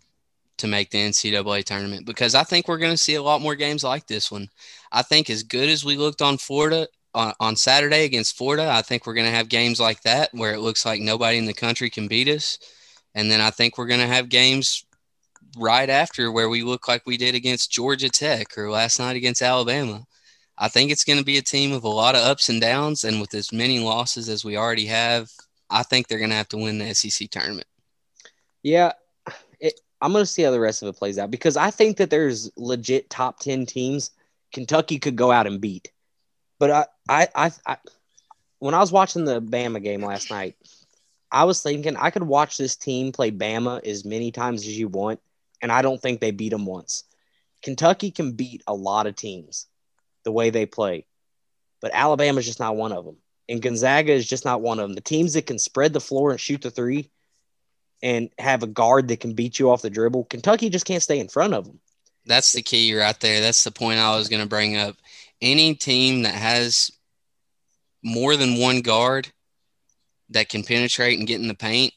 to make the N C double A tournament, because I think we're going to see a lot more games like this one. I think as good as we looked on Florida on, on Saturday against Florida, I think we're going to have games like that where it looks like nobody in the country can beat us. And then I think we're going to have games right after where we look like we did against Georgia Tech or last night against Alabama. I think it's going to be a team of a lot of ups and downs. And with as many losses as we already have, I think they're going to have to win the S E C tournament. Yeah. It, I'm going to see how the rest of it plays out, because I think that there's legit top ten teams Kentucky could go out and beat. But I, I, I, I when I was watching the Bama game last night, I was thinking I could watch this team play Bama as many times as you want, and I don't think they beat them once. Kentucky can beat a lot of teams the way they play, but Alabama's just not one of them. And Gonzaga is just not one of them. The teams that can spread the floor and shoot the three and have a guard that can beat you off the dribble, Kentucky just can't stay in front of them. That's the key right there. That's the point I was going to bring up. Any team that has more than one guard that can penetrate and get in the paint,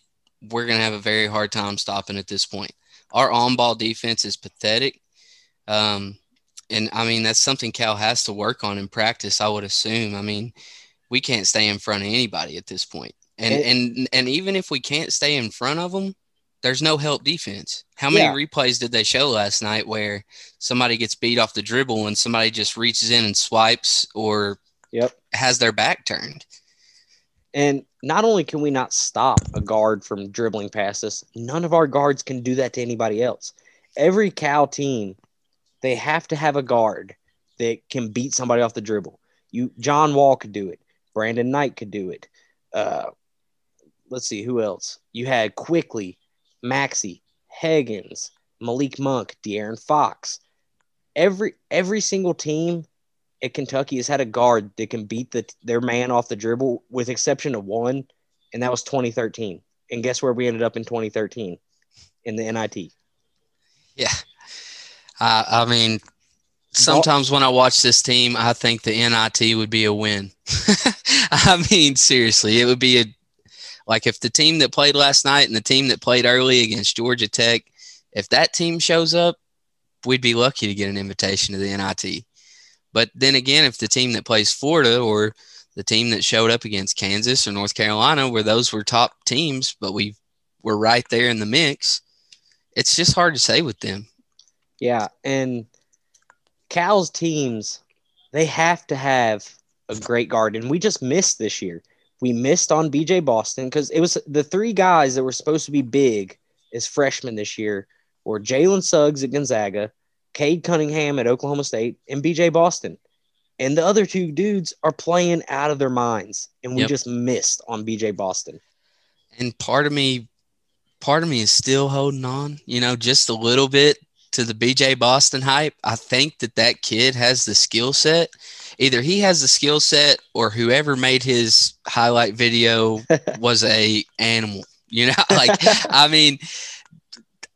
we're going to have a very hard time stopping at this point. Our on-ball defense is pathetic. Um, and, I mean, that's something Cal has to work on in practice, I would assume. I mean – we can't stay in front of anybody at this point. And, and and and even if we can't stay in front of them, there's no help defense. How many yeah. replays did they show last night where somebody gets beat off the dribble and somebody just reaches in and swipes or yep. has their back turned? And not only can we not stop a guard from dribbling past us, none of our guards can do that to anybody else. Every Cal team, they have to have a guard that can beat somebody off the dribble. You, John Wall could do it. Brandon Knight could do it. Uh, let's see, who else? You had Quickly, Maxey, Higgins, Malik Monk, De'Aaron Fox. Every every single team at Kentucky has had a guard that can beat the, their man off the dribble, with exception of one, and that was twenty thirteen. And guess where we ended up in twenty thirteen? In the N I T. Yeah. Uh, I mean – sometimes when I watch this team, I think the N I T would be a win. I mean, seriously, it would be a like if the team that played last night and the team that played early against Georgia Tech, if that team shows up, we'd be lucky to get an invitation to the N I T. But then again, if the team that plays Florida or the team that showed up against Kansas or North Carolina, where those were top teams, but we were right there in the mix, it's just hard to say with them. Yeah, and Cal's teams, they have to have a great guard, and we just missed this year. We missed on B J Boston because it was the three guys that were supposed to be big as freshmen this year were Jalen Suggs at Gonzaga, Cade Cunningham at Oklahoma State, and B J Boston. And the other two dudes are playing out of their minds, and we yep. just missed on B J Boston. And part of me, part of me is still holding on, you know, just a little bit to the B J Boston hype. I think that that kid has the skill set. Either he has the skill set or whoever made his highlight video was a animal, you know, like, I mean,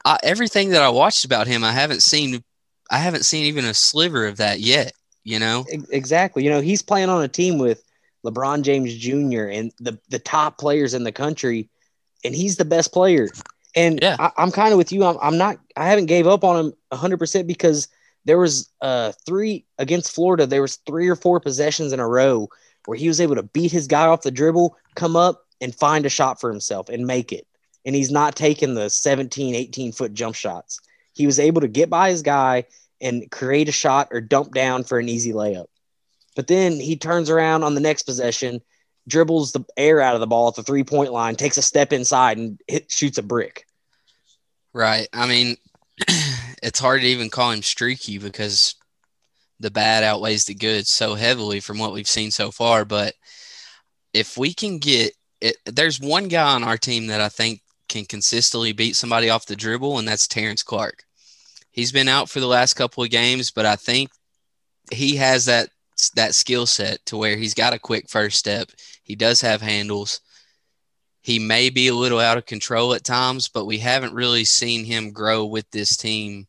I, everything that I watched about him, I haven't seen, I haven't seen even a sliver of that yet, you know? Exactly. You know, he's playing on a team with LeBron James Junior and the, the top players in the country, and he's the best player. And yeah. I, I'm kind of with you. I'm, I'm not – I haven't gave up on him one hundred percent because there was uh, three – against Florida, there was three or four possessions in a row where he was able to beat his guy off the dribble, come up, and find a shot for himself and make it. And he's not taking the seventeen, eighteen-foot jump shots. He was able to get by his guy and create a shot or dump down for an easy layup. But then he turns around on the next possession, dribbles the air out of the ball at the three-point line, takes a step inside, and hit, shoots a brick. Right. I mean, it's hard to even call him streaky because the bad outweighs the good so heavily from what we've seen so far. But if we can get it, there's one guy on our team that I think can consistently beat somebody off the dribble, and that's Terrence Clark. He's been out for the last couple of games, but I think he has that that skill set to where he's got a quick first step. He does have handles. He may be a little out of control at times, but we haven't really seen him grow with this team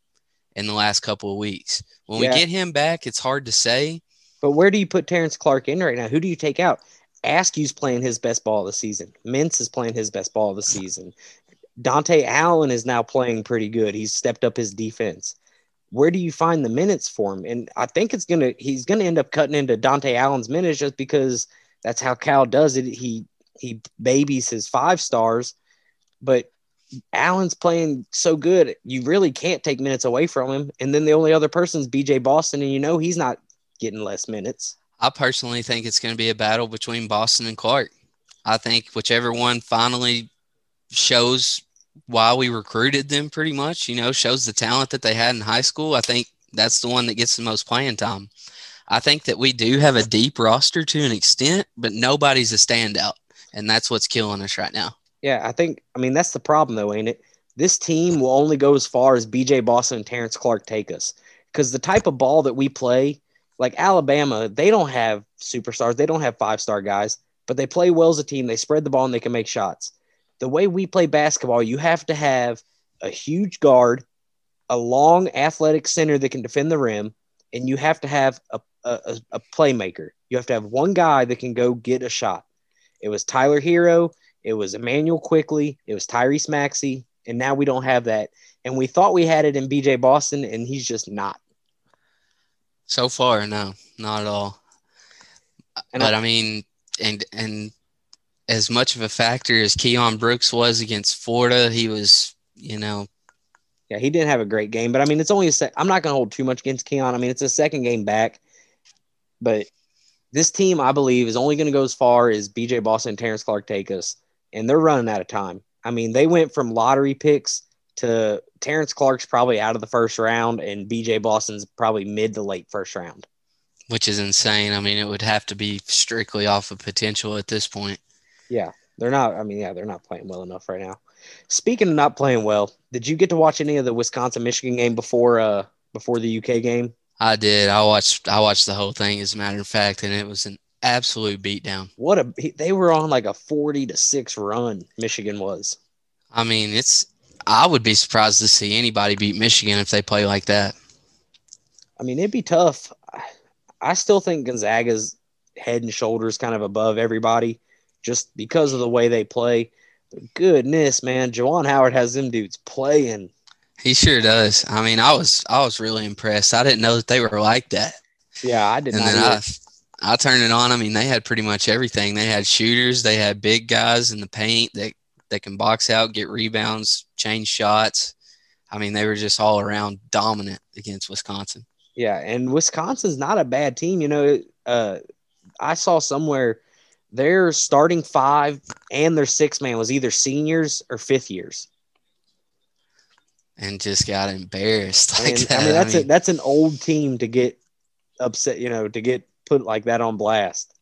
in the last couple of weeks. When yeah. we get him back, it's hard to say. But where do you put Terrence Clark in right now? Who do you take out? Askew's playing his best ball of the season. Mintz is playing his best ball of the season. Dante Allen is now playing pretty good. He's stepped up his defense. Where do you find the minutes for him? And I think it's gonna he's gonna end up cutting into Dante Allen's minutes just because that's how Cal does it. He he babies his five stars, but Allen's playing so good, you really can't take minutes away from him. And then the only other person's B J Boston, and you know he's not getting less minutes. I personally think it's going to be a battle between Boston and Clark. I think whichever one finally shows why we recruited them pretty much, you know, shows the talent that they had in high school, I think that's the one that gets the most playing time. I think that we do have a deep roster to an extent, but nobody's a standout, and that's what's killing us right now. Yeah, I think – I mean, that's the problem, though, ain't it? This team will only go as far as B J Boston and Terrence Clark take us, because the type of ball that we play, like Alabama, they don't have superstars. They don't have five-star guys, but they play well as a team. They spread the ball, and they can make shots. The way we play basketball, you have to have a huge guard, a long athletic center that can defend the rim, and you have to have a, a, a playmaker. You have to have one guy that can go get a shot. It was Tyler Hero. It was Emmanuel Quickley. It was Tyrese Maxey. And now we don't have that. And we thought we had it in B J Boston, and he's just not. So far, no, not at all. And but, I, I mean, and and as much of a factor as Keon Brooks was against Florida, he was, you know. Yeah, he didn't have a great game. But, I mean, it's only a sec- – I'm not going to hold too much against Keon. I mean, it's a second game back. But this team, I believe, is only going to go as far as B J Boston and Terrence Clark take us. And they're running out of time. I mean, they went from lottery picks to Terrence Clark's probably out of the first round and B J Boston's probably mid to late first round. Which is insane. I mean, it would have to be strictly off of potential at this point. Yeah, they're not. I mean, yeah, they're not playing well enough right now. Speaking of not playing well, did you get to watch any of the Wisconsin-Michigan game before uh, before the U K game? I did. I watched I watched the whole thing, as a matter of fact, and it was an absolute beatdown. What a they were on like a forty to six run. Michigan was. I mean, it's I would be surprised to see anybody beat Michigan if they play like that. I mean, it'd be tough. I still think Gonzaga's head and shoulders kind of above everybody just because of the way they play. But goodness, man, Juwan Howard has them dudes playing. He sure does. I mean, I was I was really impressed. I didn't know that they were like that. Yeah, I didn't. And then I, I turned it on. I mean, they had pretty much everything. They had shooters. They had big guys in the paint that, that can box out, get rebounds, change shots. I mean, they were just all around dominant against Wisconsin. Yeah, and Wisconsin's not a bad team. You know, uh, I saw somewhere their starting five and their sixth man was either seniors or fifth years. And just got embarrassed like and, that. I mean, that's I mean, a, that's an old team to get upset, you know, to get put like that on blast.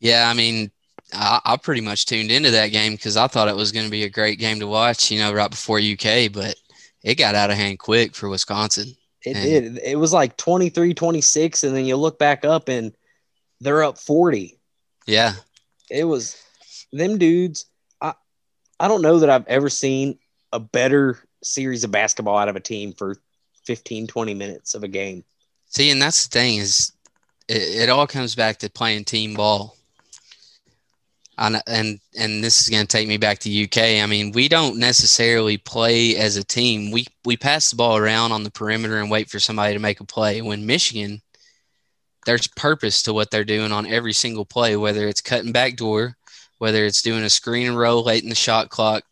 Yeah, I mean, I, I pretty much tuned into that game because I thought it was going to be a great game to watch, you know, right before U K, but it got out of hand quick for Wisconsin. It and, did. It was like twenty-three twenty-six, and then you look back up and they're up forty. Yeah. It was them dudes. I I don't know that I've ever seen a better series of basketball out of a team for fifteen, twenty minutes of a game. See, and that's the thing is it, it all comes back to playing team ball. I, and and this is going to take me back to U K. I mean, we don't necessarily play as a team. We, we pass the ball around on the perimeter and wait for somebody to make a play. When Michigan, there's purpose to what they're doing on every single play, whether it's cutting back door, whether it's doing a screen and roll late in the shot clock,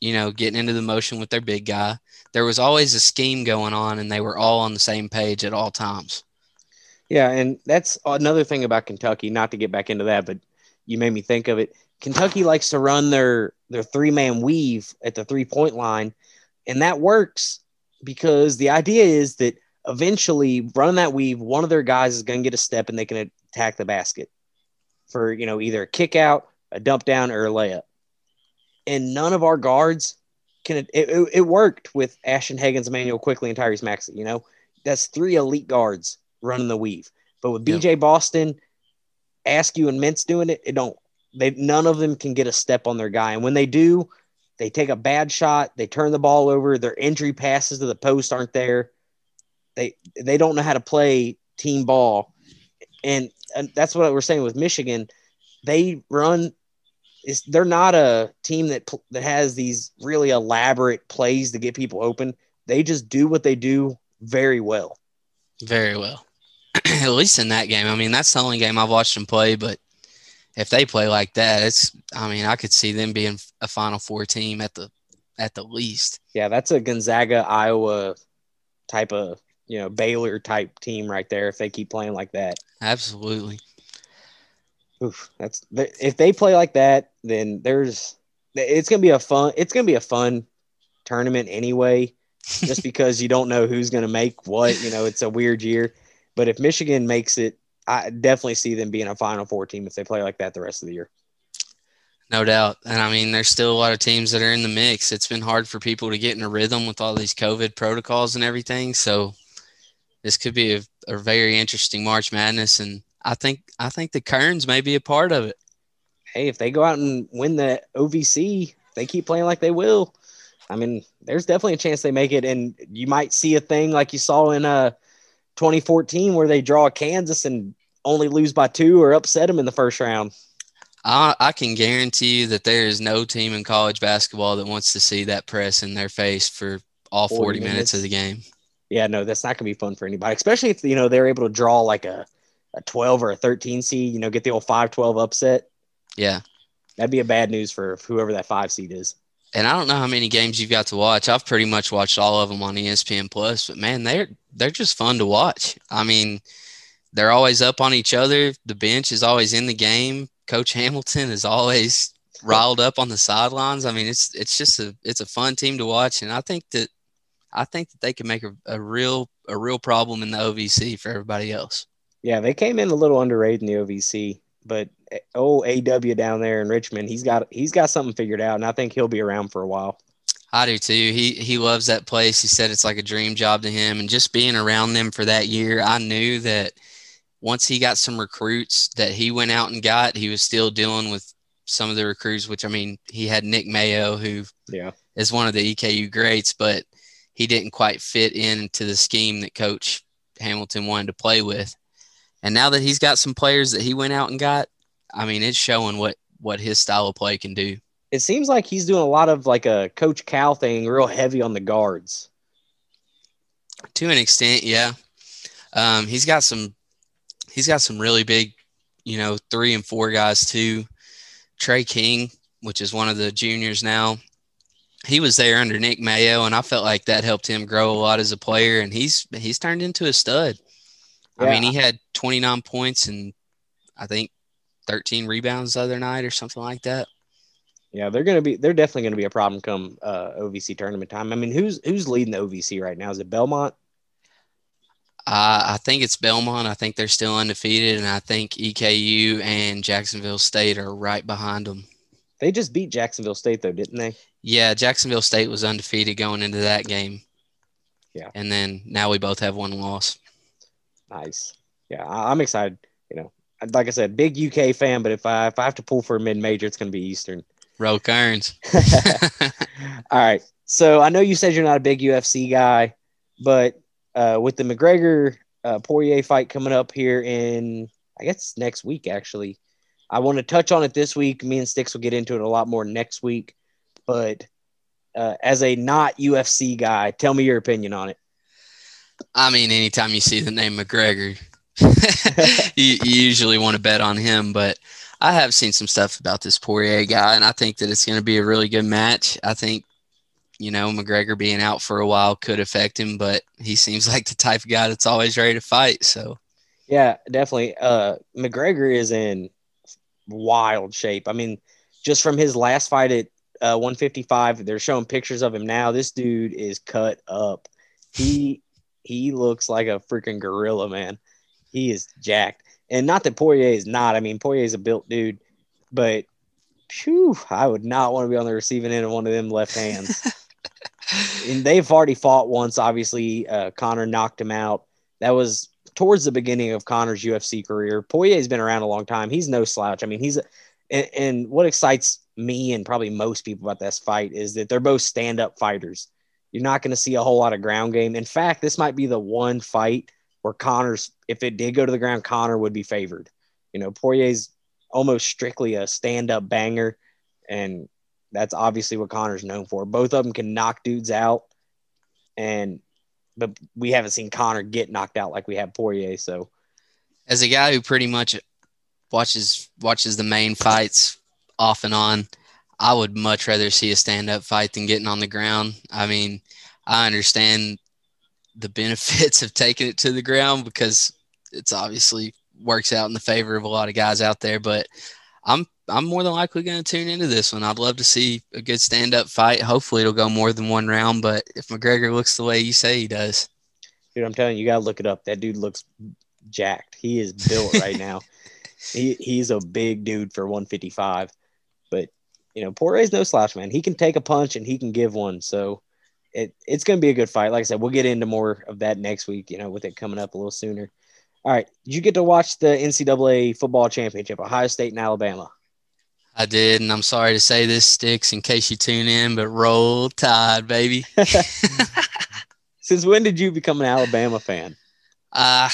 you know, getting into the motion with their big guy. There was always a scheme going on, and they were all on the same page at all times. Yeah, and that's another thing about Kentucky, not to get back into that, but you made me think of it. Kentucky likes to run their, their three-man weave at the three-point line, and that works because the idea is that eventually running that weave, one of their guys is going to get a step, and they can attack the basket for, you know, either a kick out, a dump down, or a layup. and none of our guards can it, – it, it worked with Ashton Higgins, Emmanuel Quickley, and Tyrese Maxey. You know, that's three elite guards running the weave. But with B J yeah. Boston, Askew, and Mintz doing it, it don't they none of them can get a step on their guy. And when they do, they take a bad shot, they turn the ball over, their entry passes to the post aren't there. They they don't know how to play team ball. And, and that's what we're saying with Michigan. They run is they're not a team that that has these really elaborate plays to get people open. They just do what they do very well. Very well. At least in that game. I mean, that's the only game I've watched them play, but if they play like that, it's I mean, I could see them being a Final Four team at the at the least. Yeah, that's a Gonzaga, Iowa type of, you know, Baylor type team right there if they keep playing like that. Absolutely. Oof, that's if they play like that, then there's it's going to be a fun it's going to be a fun tournament anyway just because you don't know who's going to make what, you know, it's a weird year. But if Michigan makes it, I definitely see them being a Final Four team if they play like that the rest of the year. No doubt. And, I mean, there's still a lot of teams that are in the mix. It's been hard for people to get in a rhythm with all these COVID protocols and everything. So this could be a, a very interesting March Madness, and I think I think the Kerns may be a part of it. Hey, if they go out and win the O V C, they keep playing like they will. I mean, there's definitely a chance they make it, and you might see a thing like you saw in uh, twenty fourteen where they draw Kansas and only lose by two or upset them in the first round. I, I can guarantee you that there is no team in college basketball that wants to see that press in their face for all forty, forty minutes. minutes of the game. Yeah, no, that's not going to be fun for anybody, especially if, you know, they're able to draw like a, a twelve or a thirteen seed, you know, get the old five twelve upset. Yeah. That'd be a bad news for whoever that five seed is. And I don't know how many games you've got to watch. I've pretty much watched all of them on E S P N Plus, but man, they're, they're just fun to watch. I mean, they're always up on each other. The bench is always in the game. Coach Hamilton is always riled up on the sidelines. I mean, it's it's just a it's a fun team to watch, and I think that I think that they can make a, a real a real problem in the O V C for everybody else. Yeah, they came in a little underrated in the O V C, but oh, A W down there in Richmond, he's got he's got something figured out, and I think he'll be around for a while. I do too. He he loves that place. He said it's like a dream job to him, and just being around them for that year, I knew that once he got some recruits that he went out and got, he was still dealing with some of the recruits, which, I mean, he had Nick Mayo, who yeah. is one of the E K U greats, but he didn't quite fit into the scheme that Coach Hamilton wanted to play with. And now that he's got some players that he went out and got, I mean, it's showing what, what his style of play can do. It seems like he's doing a lot of like a Coach Cal thing, real heavy on the guards. To an extent, yeah. Um, he's got some He's got some really big, you know, three and four guys too. Trey King, which is one of the juniors now, he was there under Nick Mayo, and I felt like that helped him grow a lot as a player. And he's he's turned into a stud. Yeah. I mean, he had twenty-nine points and I think thirteen rebounds the other night or something like that. Yeah, they're gonna be they're definitely gonna be a problem come uh, O V C tournament time. I mean, who's who's leading the O V C right now? Is it Belmont? Uh, I think it's Belmont. I think they're still undefeated, and I think E K U and Jacksonville State are right behind them. They just beat Jacksonville State, though, didn't they? Yeah, Jacksonville State was undefeated going into that game. Yeah. And then now we both have one loss. Nice. Yeah, I- I'm excited. You know, like I said, big U K fan, but if I if I have to pull for a mid-major, it's going to be Eastern. Roll Kearns. All right. So I know you said you're not a big U F C guy, but – Uh, with the McGregor uh, Poirier fight coming up here in, I guess, next week, actually. I want to touch on it this week. Me and Sticks will get into it a lot more next week. But uh, as a not U F C guy, tell me your opinion on it. I mean, anytime you see the name McGregor, you, you usually want to bet on him. But I have seen some stuff about this Poirier guy, and I think that it's going to be a really good match. I think you know, McGregor being out for a while could affect him, but he seems like the type of guy that's always ready to fight. So, yeah, definitely. Uh, McGregor is in wild shape. I mean, just from his last fight at uh, one fifty-five, they're showing pictures of him now. This dude is cut up. He he looks like a freaking gorilla, man. He is jacked. And not that Poirier is not. I mean, Poirier is a built dude, but phew, I would not want to be on the receiving end of one of them left hands. And they've already fought once. Obviously, uh, Connor knocked him out. That was towards the beginning of Connor's U F C career. Poirier's been around a long time. He's no slouch. I mean, he's – and what excites me and probably most people about this fight is that they're both stand-up fighters. You're not going to see a whole lot of ground game. In fact, this might be the one fight where Connor's – if it did go to the ground, Connor would be favored. You know, Poirier's almost strictly a stand-up banger, and that's obviously what Connor's known for. Both of them can knock dudes out, and but we haven't seen Connor get knocked out like we have Poirier. So, as a guy who pretty much watches watches the main fights off and on, I would much rather see a stand-up fight than getting on the ground. I mean, I understand the benefits of taking it to the ground because it's obviously works out in the favor of a lot of guys out there, but I'm I'm more than likely going to tune into this one. I'd love to see a good stand-up fight. Hopefully it'll go more than one round, but if McGregor looks the way you say he does. Dude, I'm telling you, you got to look it up. That dude looks jacked. He is built right now. He He's a big dude for one fifty-five. But, you know, Poirier's no slouch, man. He can take a punch and he can give one. So it it's going to be a good fight. Like I said, we'll get into more of that next week, you know, with it coming up a little sooner. All right, did you get to watch the N C double A football championship, Ohio State and Alabama? I did, and I'm sorry to say this, Sticks, in case you tune in, but roll tide, baby. Since when did you become an Alabama fan? Uh,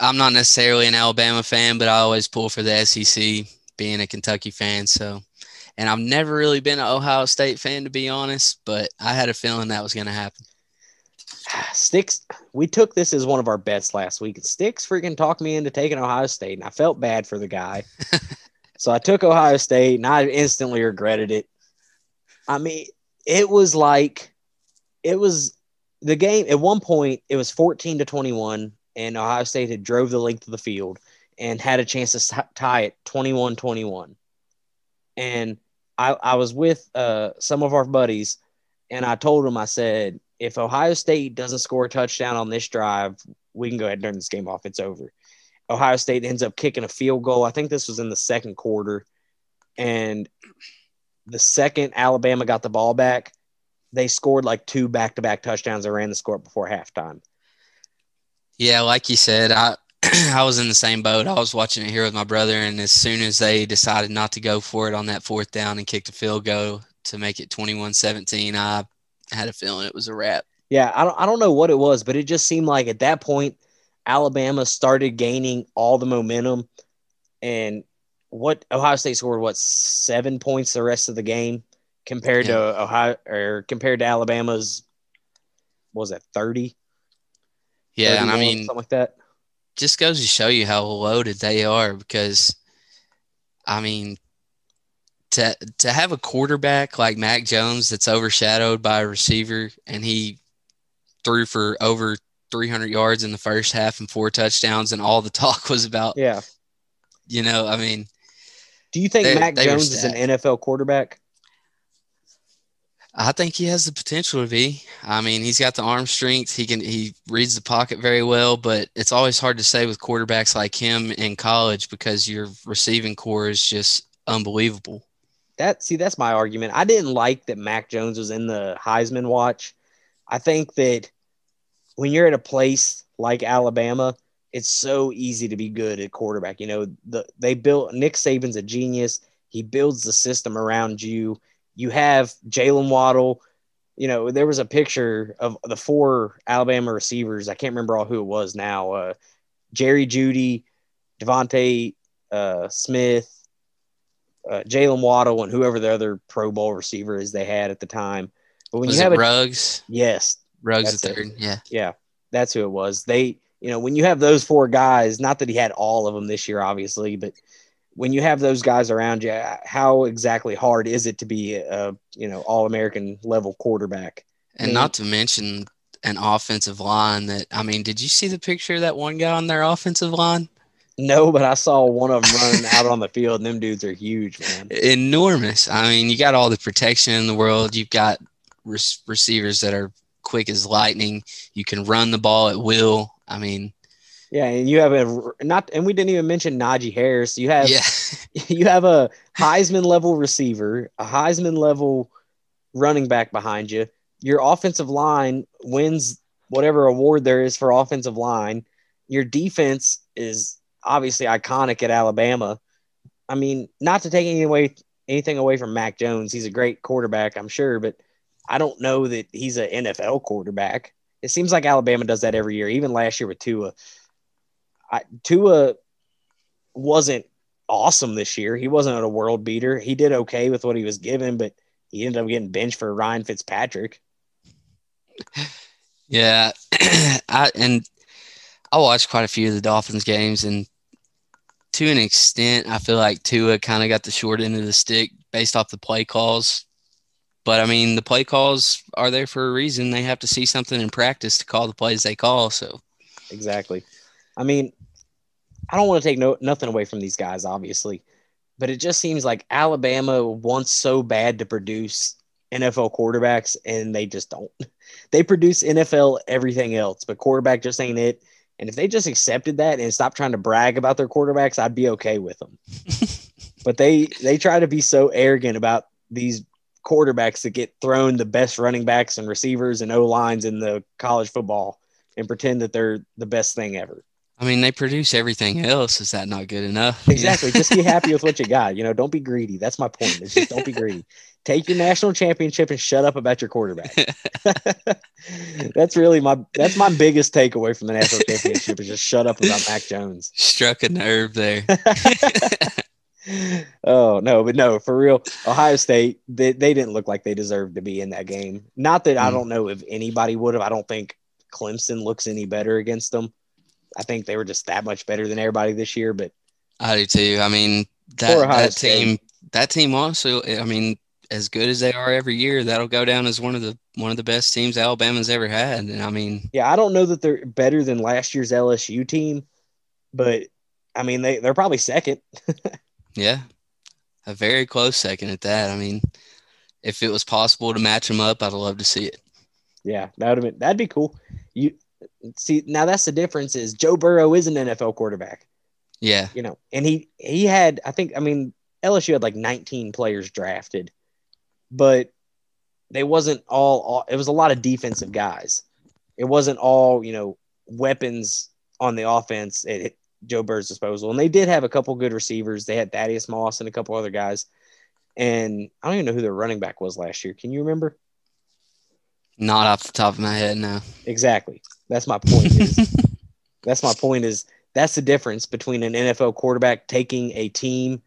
I'm not necessarily an Alabama fan, but I always pull for the S E C, being a Kentucky fan. So, and I've never really been an Ohio State fan, to be honest, but I had a feeling that was going to happen. Sticks, we took this as one of our bets last week. Sticks freaking talked me into taking Ohio State, and I felt bad for the guy. So I took Ohio State, and I instantly regretted it. I mean, it was like – it was the game – at one point, it was fourteen to twenty-one, and Ohio State had drove the length of the field and had a chance to tie it twenty-one twenty-one. And I, I was with uh, some of our buddies, and I told them, I said – if Ohio State doesn't score a touchdown on this drive, we can go ahead and turn this game off. It's over. Ohio State ends up kicking a field goal. I think this was in the second quarter. And the second Alabama got the ball back, they scored like two back-to-back touchdowns and ran the score before halftime. Yeah, like you said, I I was in the same boat. I was watching it here with my brother, and as soon as they decided not to go for it on that fourth down and kicked a field goal to make it twenty-one seventeen, I – I had a feeling it was a wrap. Yeah, I don't I don't know what it was, but it just seemed like at that point, Alabama started gaining all the momentum. And what Ohio State scored, what, seven points the rest of the game compared yeah. to Ohio or compared to Alabama's, what was that, thirty? Yeah, and I mean, something like that. Just goes to show you how loaded they are because, I mean, To to have a quarterback like Mac Jones that's overshadowed by a receiver, and he threw for over three hundred yards in the first half and four touchdowns, and all the talk was about, yeah, you know, I mean. Do you think they, Mac they Jones is an N F L quarterback? I think he has the potential to be. I mean, he's got the arm strength. He can he reads the pocket very well, but it's always hard to say with quarterbacks like him in college because your receiving core is just unbelievable. That see, that's my argument. I didn't like that Mac Jones was in the Heisman watch. I think that when you're at a place like Alabama, it's so easy to be good at quarterback. You know, the, they built Nick Saban's a genius. He builds the system around you. You have Jalen Waddle. You know, there was a picture of the four Alabama receivers. I can't remember all who it was now. Uh, Jerry Jeudy, Devontae uh, Smith, Uh, Jalen Waddle and whoever the other Pro Bowl receiver is they had at the time. But when was you have it a, Ruggs? Yes. Ruggs the third, yeah. Yeah, that's who it was. They, you know, when you have those four guys, not that he had all of them this year, obviously, but when you have those guys around you, how exactly hard is it to be a, you know, All-American level quarterback? And I mean, not to mention an offensive line that, I mean, did you see the picture of that one guy on their offensive line? No, but I saw one of them running out on the field, and them dudes are huge, man. Enormous. I mean, you got all the protection in the world. You've got re- receivers that are quick as lightning. You can run the ball at will. I mean, Yeah, and you have a not, and we didn't even mention Najee Harris. You have yeah. you have a Heisman level receiver, a Heisman level running back behind you. Your offensive line wins whatever award there is for offensive line. Your defense is obviously iconic at Alabama. I mean, not to take any away, anything away from Mac Jones. He's a great quarterback, I'm sure, but I don't know that he's an N F L quarterback. It seems like Alabama does that every year, even last year with Tua. I, Tua wasn't awesome this year. He wasn't a world beater. He did okay with what he was given, but he ended up getting benched for Ryan Fitzpatrick. Yeah, I and I watched quite a few of the Dolphins games, and to an extent, I feel like Tua kind of got the short end of the stick based off the play calls. But, I mean, the play calls are there for a reason. They have to see something in practice to call the plays they call. So, exactly. I mean, I don't want to take no, nothing away from these guys, obviously, but it just seems like Alabama wants so bad to produce N F L quarterbacks, and they just don't. They produce N F L everything else, but quarterback just ain't it. And if they just accepted that and stopped trying to brag about their quarterbacks, I'd be okay with them. But they they try to be so arrogant about these quarterbacks that get thrown the best running backs and receivers and O-lines in the college football and pretend that they're the best thing ever. I mean, they produce everything else. Is that not good enough? Exactly. Just be happy with what you got. You know, don't be greedy. That's my point. It's just don't be greedy. Take your national championship and shut up about your quarterback. That's really my that's my biggest takeaway from the national championship is just shut up about Mac Jones. Struck a nerve there. Oh, no, but no, for real. Ohio State, they, they didn't look like they deserved to be in that game. Not that mm. I don't know if anybody would have. I don't think Clemson looks any better against them. I think they were just that much better than everybody this year, but I do too. I mean, that, that team, that team also, I mean, as good as they are every year, that'll go down as one of the, one of the best teams Alabama's ever had. And I mean, yeah, I don't know that they're better than last year's L S U team, but I mean, they, they're probably second. Yeah. A very close second at that. I mean, if it was possible to match them up, I'd love to see it. Yeah. That would have been, that'd be cool. You, See, now that's the difference is Joe Burrow is an N F L quarterback. Yeah. You know, and he, he had, I think, I mean, L S U had like nineteen players drafted, but they wasn't all, all it was a lot of defensive guys. It wasn't all, you know, weapons on the offense at, at Joe Burrow's disposal. And they did have a couple good receivers. They had Thaddeus Moss and a couple other guys. And I don't even know who their running back was last year. Can you remember? Not off the top of my head, no. Exactly. That's my point. Is, that's my point is that's the difference between an N F L quarterback taking a team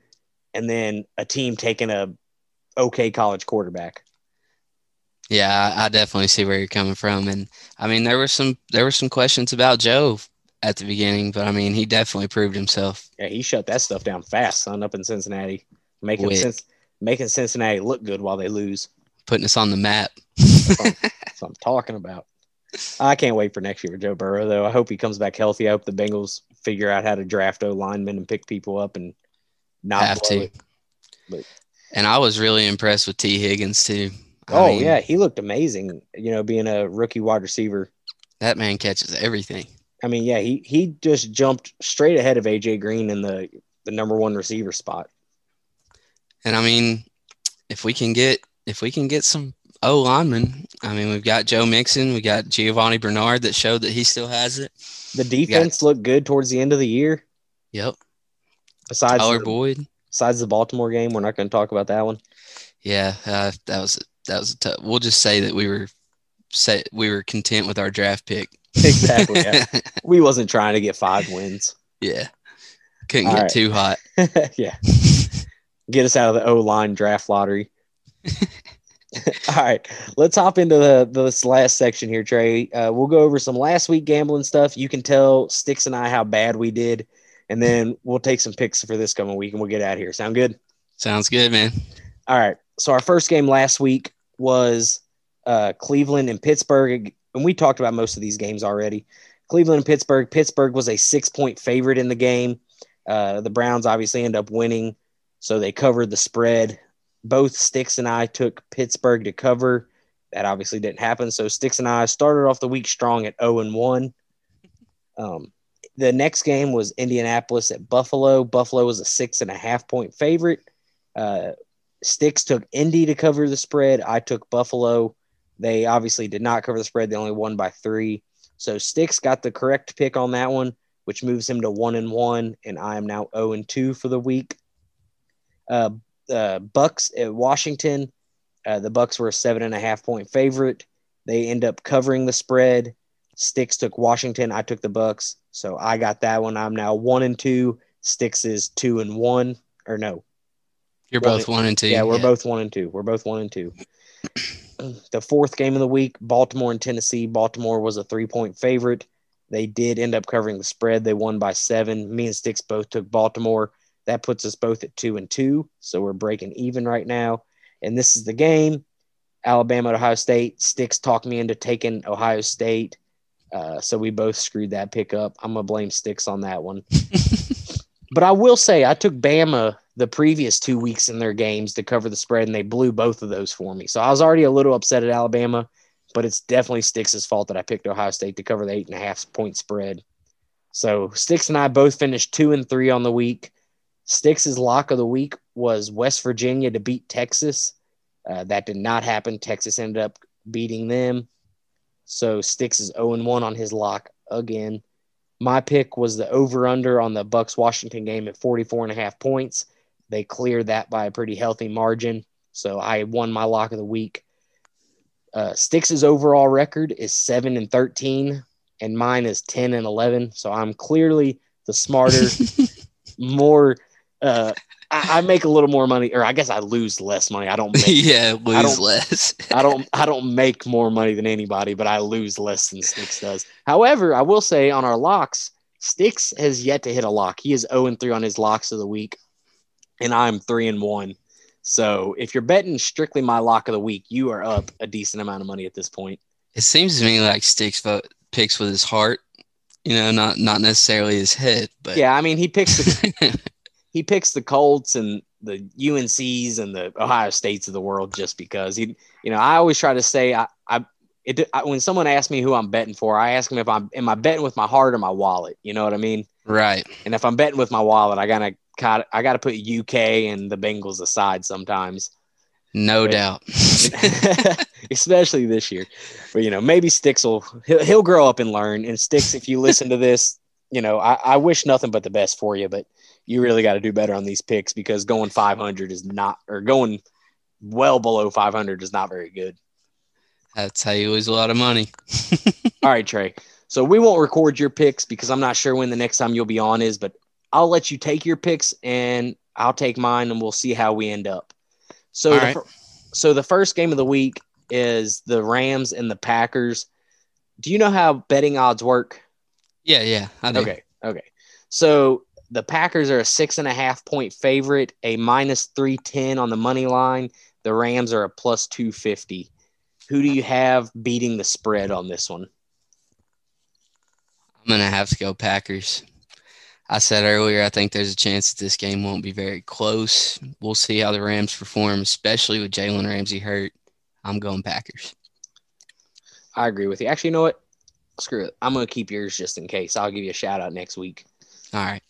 and then a team taking a okay college quarterback. Yeah, I, I definitely see where you're coming from. And I mean, there were some, there were some questions about Joe at the beginning, but I mean, he definitely proved himself. Yeah. He shut that stuff down fast, son, up in Cincinnati, making sense, making Cincinnati look good while they lose. Putting us on the map. That's what I'm, that's what I'm talking about. I can't wait for next year with Joe Burrow, though. I hope he comes back healthy. I hope the Bengals figure out how to draft O-linemen and pick people up and not have to. But, and I was really impressed with T. Higgins, too. I oh, mean, yeah. He looked amazing, you know, being a rookie wide receiver. That man catches everything. I mean, yeah, he, he just jumped straight ahead of A J. Green in the, the number one receiver spot. And, I mean, if we can get if we can get some – Oh, lineman. I mean, we've got Joe Mixon. We got Giovanni Bernard that showed that he still has it. The defense got, looked good towards the end of the year. Yep. Besides Tyler the, Boyd. Besides the Baltimore game, we're not going to talk about that one. Yeah, uh, that was that was a tough. We'll just say that we were say we were content with our draft pick. Exactly. Yeah. We wasn't trying to get five wins. Yeah. Couldn't All get right. too hot. Yeah. Get us out of the O-line draft lottery. All right, let's hop into the, the this last section here, Trey. Uh, we'll go over some last week gambling stuff. You can tell Sticks and I how bad we did, and then we'll take some picks for this coming week, and we'll get out of here. Sound good? Sounds good, man. All right, so our first game last week was uh, Cleveland and Pittsburgh, and we talked about most of these games already. Cleveland and Pittsburgh. Pittsburgh was a six-point favorite in the game. Uh, the Browns obviously end up winning, so they covered the spread. Both Sticks and I took Pittsburgh to cover. That obviously didn't happen. So Sticks and I started off the week strong at oh and one. Um, the next game was Indianapolis at Buffalo. Buffalo was a six and a half point favorite. Uh, Sticks took Indy to cover the spread. I took Buffalo. They obviously did not cover the spread. They only won by three. So Sticks got the correct pick on that one, which moves him to one and one. And I am now zero and two for the week. Uh, uh, Bucks at Washington. Uh, the Bucks were a seven and a half point favorite. They end up covering the spread. Sticks took Washington. I took the Bucks. So I got that one. I'm now one and two. Sticks is two and one. Or no. You're one both and, one and two. Yeah, we're yeah. both one and two. We're both one and two. The fourth game of the week, Baltimore and Tennessee. Baltimore was a three-point favorite. They did end up covering the spread. They won by seven. Me and Sticks both took Baltimore. That puts us both at two and two. So we're breaking even right now. And this is the game. Alabama at Ohio State. Sticks talked me into taking Ohio State. Uh, so we both screwed that pick up. I'm going to blame Sticks on that one. But I will say I took Bama the previous two weeks in their games to cover the spread, and they blew both of those for me. So I was already a little upset at Alabama, but it's definitely Sticks' fault that I picked Ohio State to cover the eight and a half point spread. So Sticks and I both finished two and three on the week. Sticks' lock of the week was West Virginia to beat Texas. Uh, that did not happen. Texas ended up beating them. So Sticks is zero and one on his lock again. My pick was the over-under on the Bucks-Washington game at forty-four and a half points. They cleared that by a pretty healthy margin, so I won my lock of the week. Uh, Sticks' overall record is seven and thirteen, and mine is ten and eleven, so I'm clearly the smarter, more uh, – I, I make a little more money, or I guess I lose less money. I don't make – Yeah, lose I don't, less. I, don't, I don't make more money than anybody, but I lose less than Sticks does. However, I will say on our locks, Sticks has yet to hit a lock. He is zero and three on his locks of the week. And I'm three and one. So if you're betting strictly my lock of the week, you are up a decent amount of money at this point. It seems to me like Sticks vote, picks with his heart, you know, not not necessarily his head. But yeah, I mean, he picks the, he picks the Colts and the U N Cs and the Ohio States of the world just because he, you know, I always try to say I I, it, I when someone asks me who I'm betting for, I ask them if I'm am I betting with my heart or my wallet. You know what I mean? Right. And if I'm betting with my wallet, I gotta. God, I got to put U K and the Bengals aside sometimes. No but, doubt. Especially this year. But, you know, maybe Sticks will he'll, – he'll grow up and learn. And Sticks, if you listen to this, you know, I, I wish nothing but the best for you, but you really got to do better on these picks because going five hundred is not – or going well below five hundred is not very good. That's how you lose a lot of money. All right, Trey. So we won't record your picks because I'm not sure when the next time you'll be on is, but – I'll let you take your picks and I'll take mine and we'll see how we end up. So, the, right. so the first game of the week is the Rams and the Packers. Do you know how betting odds work? Yeah. Yeah. I do. Okay. Okay. So the Packers are a six and a half point favorite, a minus three ten on the money line. The Rams are a plus two fifty. Who do you have beating the spread on this one? I'm going to have to go Packers. I said earlier, I think there's a chance that this game won't be very close. We'll see how the Rams perform, especially with Jalen Ramsey hurt. I'm going Packers. I agree with you. Actually, you know what? Screw it. I'm going to keep yours just in case. I'll give you a shout-out next week. All right.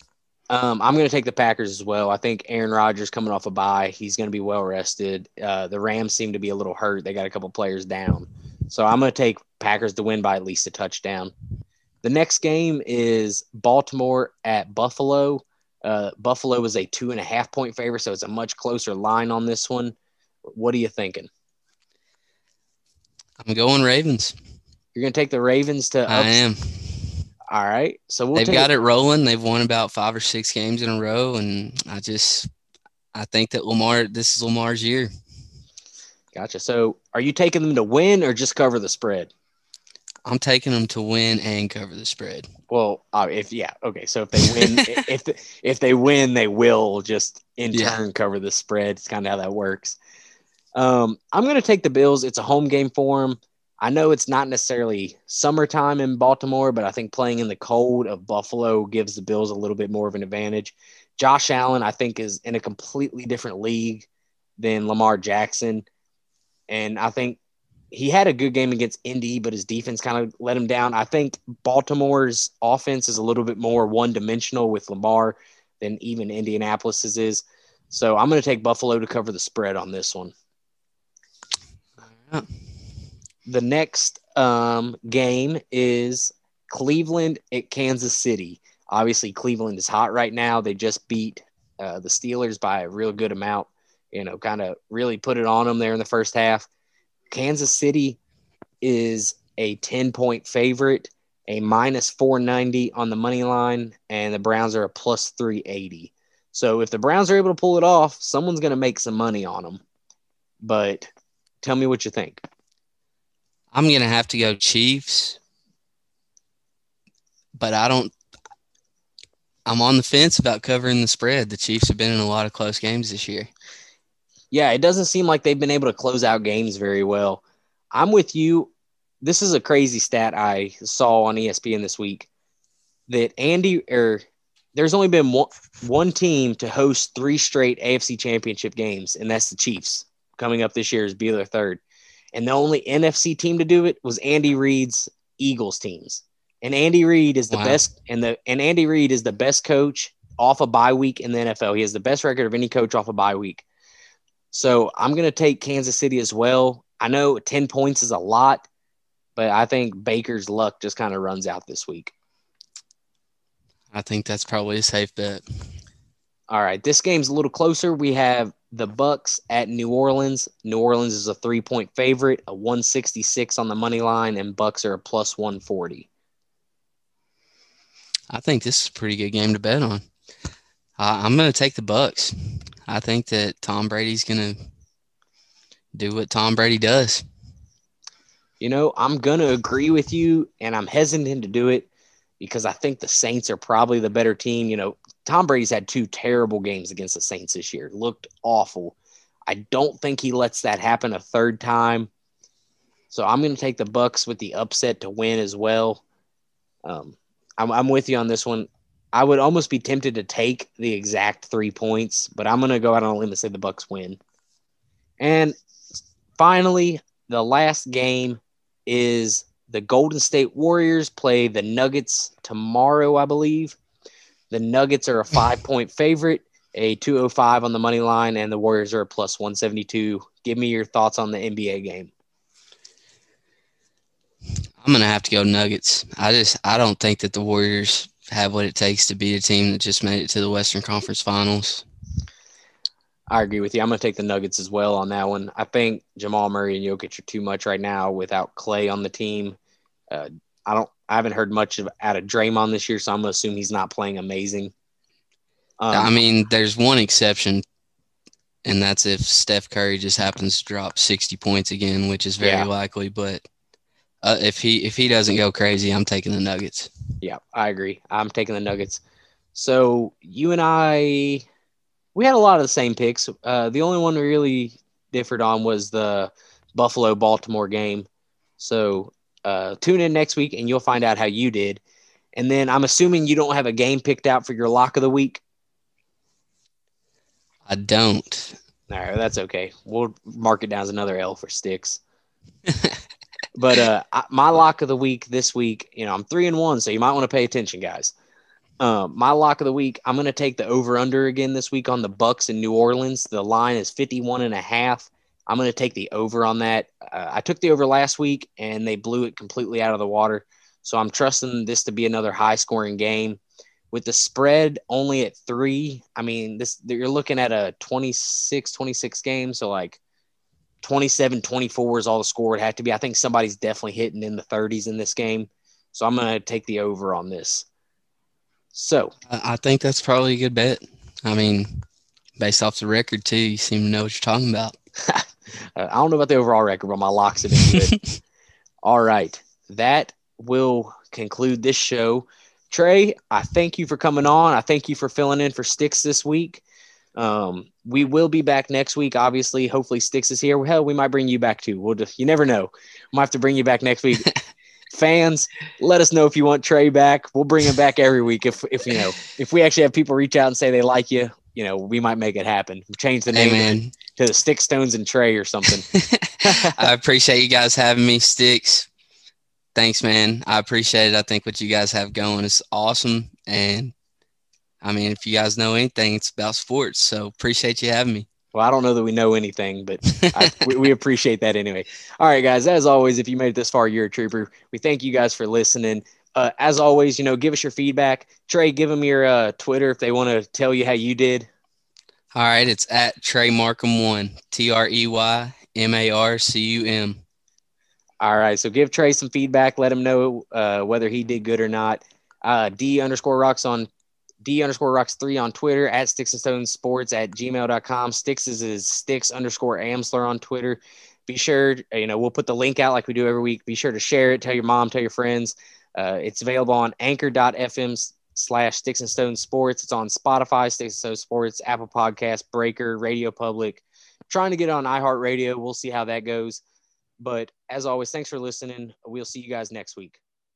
Um, I'm going to take the Packers as well. I think Aaron Rodgers coming off a bye. He's going to be well-rested. Uh, the Rams seem to be a little hurt. They got a couple players down. So I'm going to take Packers to win by at least a touchdown. The next game is Baltimore at Buffalo. Uh, Buffalo is a two and a half point favorite, so it's a much closer line on this one. What are you thinking? I'm going Ravens. You're going to take the Ravens to – I am. All right. So we'll They've take- got it rolling. They've won about five or six games in a row, and I just – I think that Lamar – this is Lamar's year. Gotcha. So are you taking them to win or just cover the spread? I'm taking them to win and cover the spread. Well, uh, if yeah, okay. So if they win, if if they win, they will just in yeah. turn cover the spread. It's kind of how that works. Um, I'm going to take the Bills. It's a home game for them. I know it's not necessarily summertime in Baltimore, but I think playing in the cold of Buffalo gives the Bills a little bit more of an advantage. Josh Allen, I think, is in a completely different league than Lamar Jackson, and I think he had a good game against Indy, but his defense kind of let him down. I think Baltimore's offense is a little bit more one-dimensional with Lamar than even Indianapolis's is. So I'm going to take Buffalo to cover the spread on this one. The next um, game is Cleveland at Kansas City. Obviously, Cleveland is hot right now. They just beat uh, the Steelers by a real good amount, you know, kind of really put it on them there in the first half. Kansas City is a ten-point favorite, a minus four ninety on the money line, and the Browns are a plus three eighty. So if the Browns are able to pull it off, someone's going to make some money on them. But tell me what you think. I'm going to have to go Chiefs, but I don't – I'm on the fence about covering the spread. The Chiefs have been in a lot of close games this year. Yeah, it doesn't seem like they've been able to close out games very well. I'm with you. This is a crazy stat I saw on E S P N this week that Andy or there's only been one, one team to host three straight A F C championship games, and that's the Chiefs. Coming up this year is be their third. And the only N F C team to do it was Andy Reid's Eagles teams. And Andy Reid is the wow. best and the and Andy Reid is the best coach off a bye week in the N F L. He has the best record of any coach off a bye week. So I'm going to take Kansas City as well. I know ten points is a lot, but I think Baker's luck just kind of runs out this week. I think that's probably a safe bet. All right, this game's a little closer. We have the Bucks at New Orleans. New Orleans is a three-point favorite, a one sixty-six on the money line, and Bucks are a plus one forty. I think this is a pretty good game to bet on. Uh, I'm going to take the Bucks. I think that Tom Brady's going to do what Tom Brady does. You know, I'm going to agree with you, and I'm hesitant to do it because I think the Saints are probably the better team. You know, Tom Brady's had two terrible games against the Saints this year. Looked awful. I don't think he lets that happen a third time. So I'm going to take the Bucks with the upset to win as well. Um, I'm, I'm with you on this one. I would almost be tempted to take the exact three points, but I'm going to go out on a limb and say the Bucks win. And finally, the last game is the Golden State Warriors play the Nuggets tomorrow, I believe. The Nuggets are a five-point favorite, a two oh five on the money line, and the Warriors are a plus one seventy-two. Give me your thoughts on the N B A game. I'm going to have to go Nuggets. I just I don't think that the Warriors – have what it takes to beat a team that just made it to the Western Conference Finals. I agree with you. I'm going to take the Nuggets as well on that one. I think Jamal Murray and Jokic are too much right now without Clay on the team. Uh, I don't. I haven't heard much of, out of Draymond this year, so I'm going to assume he's not playing amazing. Um, I mean, there's one exception, and that's if Steph Curry just happens to drop sixty points again, which is very yeah. likely, but Uh, if he if he doesn't go crazy, I'm taking the Nuggets. Yeah, I agree. I'm taking the Nuggets. So you and I, we had a lot of the same picks. Uh, the only one we really differed on was the Buffalo-Baltimore game. So uh, tune in next week, and you'll find out how you did. And then I'm assuming you don't have a game picked out for your lock of the week? I don't. All right, that's okay. We'll mark it down as another L for Sticks. But uh, my lock of the week this week, you know, I'm three and one, so you might want to pay attention, guys. Um, my lock of the week, I'm going to take the over-under again this week on the Bucks in New Orleans. The line is fifty-one and a half. I'm going to take the over on that. Uh, I took the over last week, and they blew it completely out of the water. So I'm trusting this to be another high-scoring game. With the spread only at three, I mean, this you're looking at a twenty-six twenty-six game, so like twenty-seven twenty-four is all the score would have to be. I think somebody's definitely hitting in the thirties in this game. So I'm going to take the over on this. So I think that's probably a good bet. I mean, based off the record, too, you seem to know what you're talking about. I don't know about the overall record, but my locks have been good. All right. That will conclude this show. Trey, I thank you for coming on. I thank you for filling in for Sticks this week. Um, we will be back next week. Obviously, hopefully Sticks is here. Hell, we might bring you back too. We'll just, you never know. We'll have to bring you back next week. Fans, let us know if you want Trey back. We'll bring him back every week. If, if, you know, if we actually have people reach out and say they like you, you know, we might make it happen. Change the name hey, to the Sticks, Stones, and Trey or something. I appreciate you guys having me, Sticks. Thanks, man. I appreciate it. I think what you guys have going is awesome. And, I mean, if you guys know anything, it's about sports. So, appreciate you having me. Well, I don't know that we know anything, but I, we, we appreciate that anyway. All right, guys, as always, if you made it this far, you're a trooper. We thank you guys for listening. Uh, as always, you know, give us your feedback. Trey, give them your uh, Twitter if they want to tell you how you did. All right, it's at Trey Marcum one, T R E Y M A R C U M. All right, so give Trey some feedback. Let him know uh, whether he did good or not. Uh, D underscore rocks on D underscore rocks three on Twitter, at Sticks and Stones Sports at gmail dot com. Sticks is, is Sticks underscore Amsler on Twitter. Be sure, you know, we'll put the link out like we do every week. Be sure to share it. Tell your mom, tell your friends. Uh, it's available on anchor dot f m slash Sticks and Stones Sports. It's on Spotify, Sticks and Stones Sports, Apple Podcasts, Breaker, Radio Public. Trying to get on iHeartRadio. We'll see how that goes. But as always, thanks for listening. We'll see you guys next week.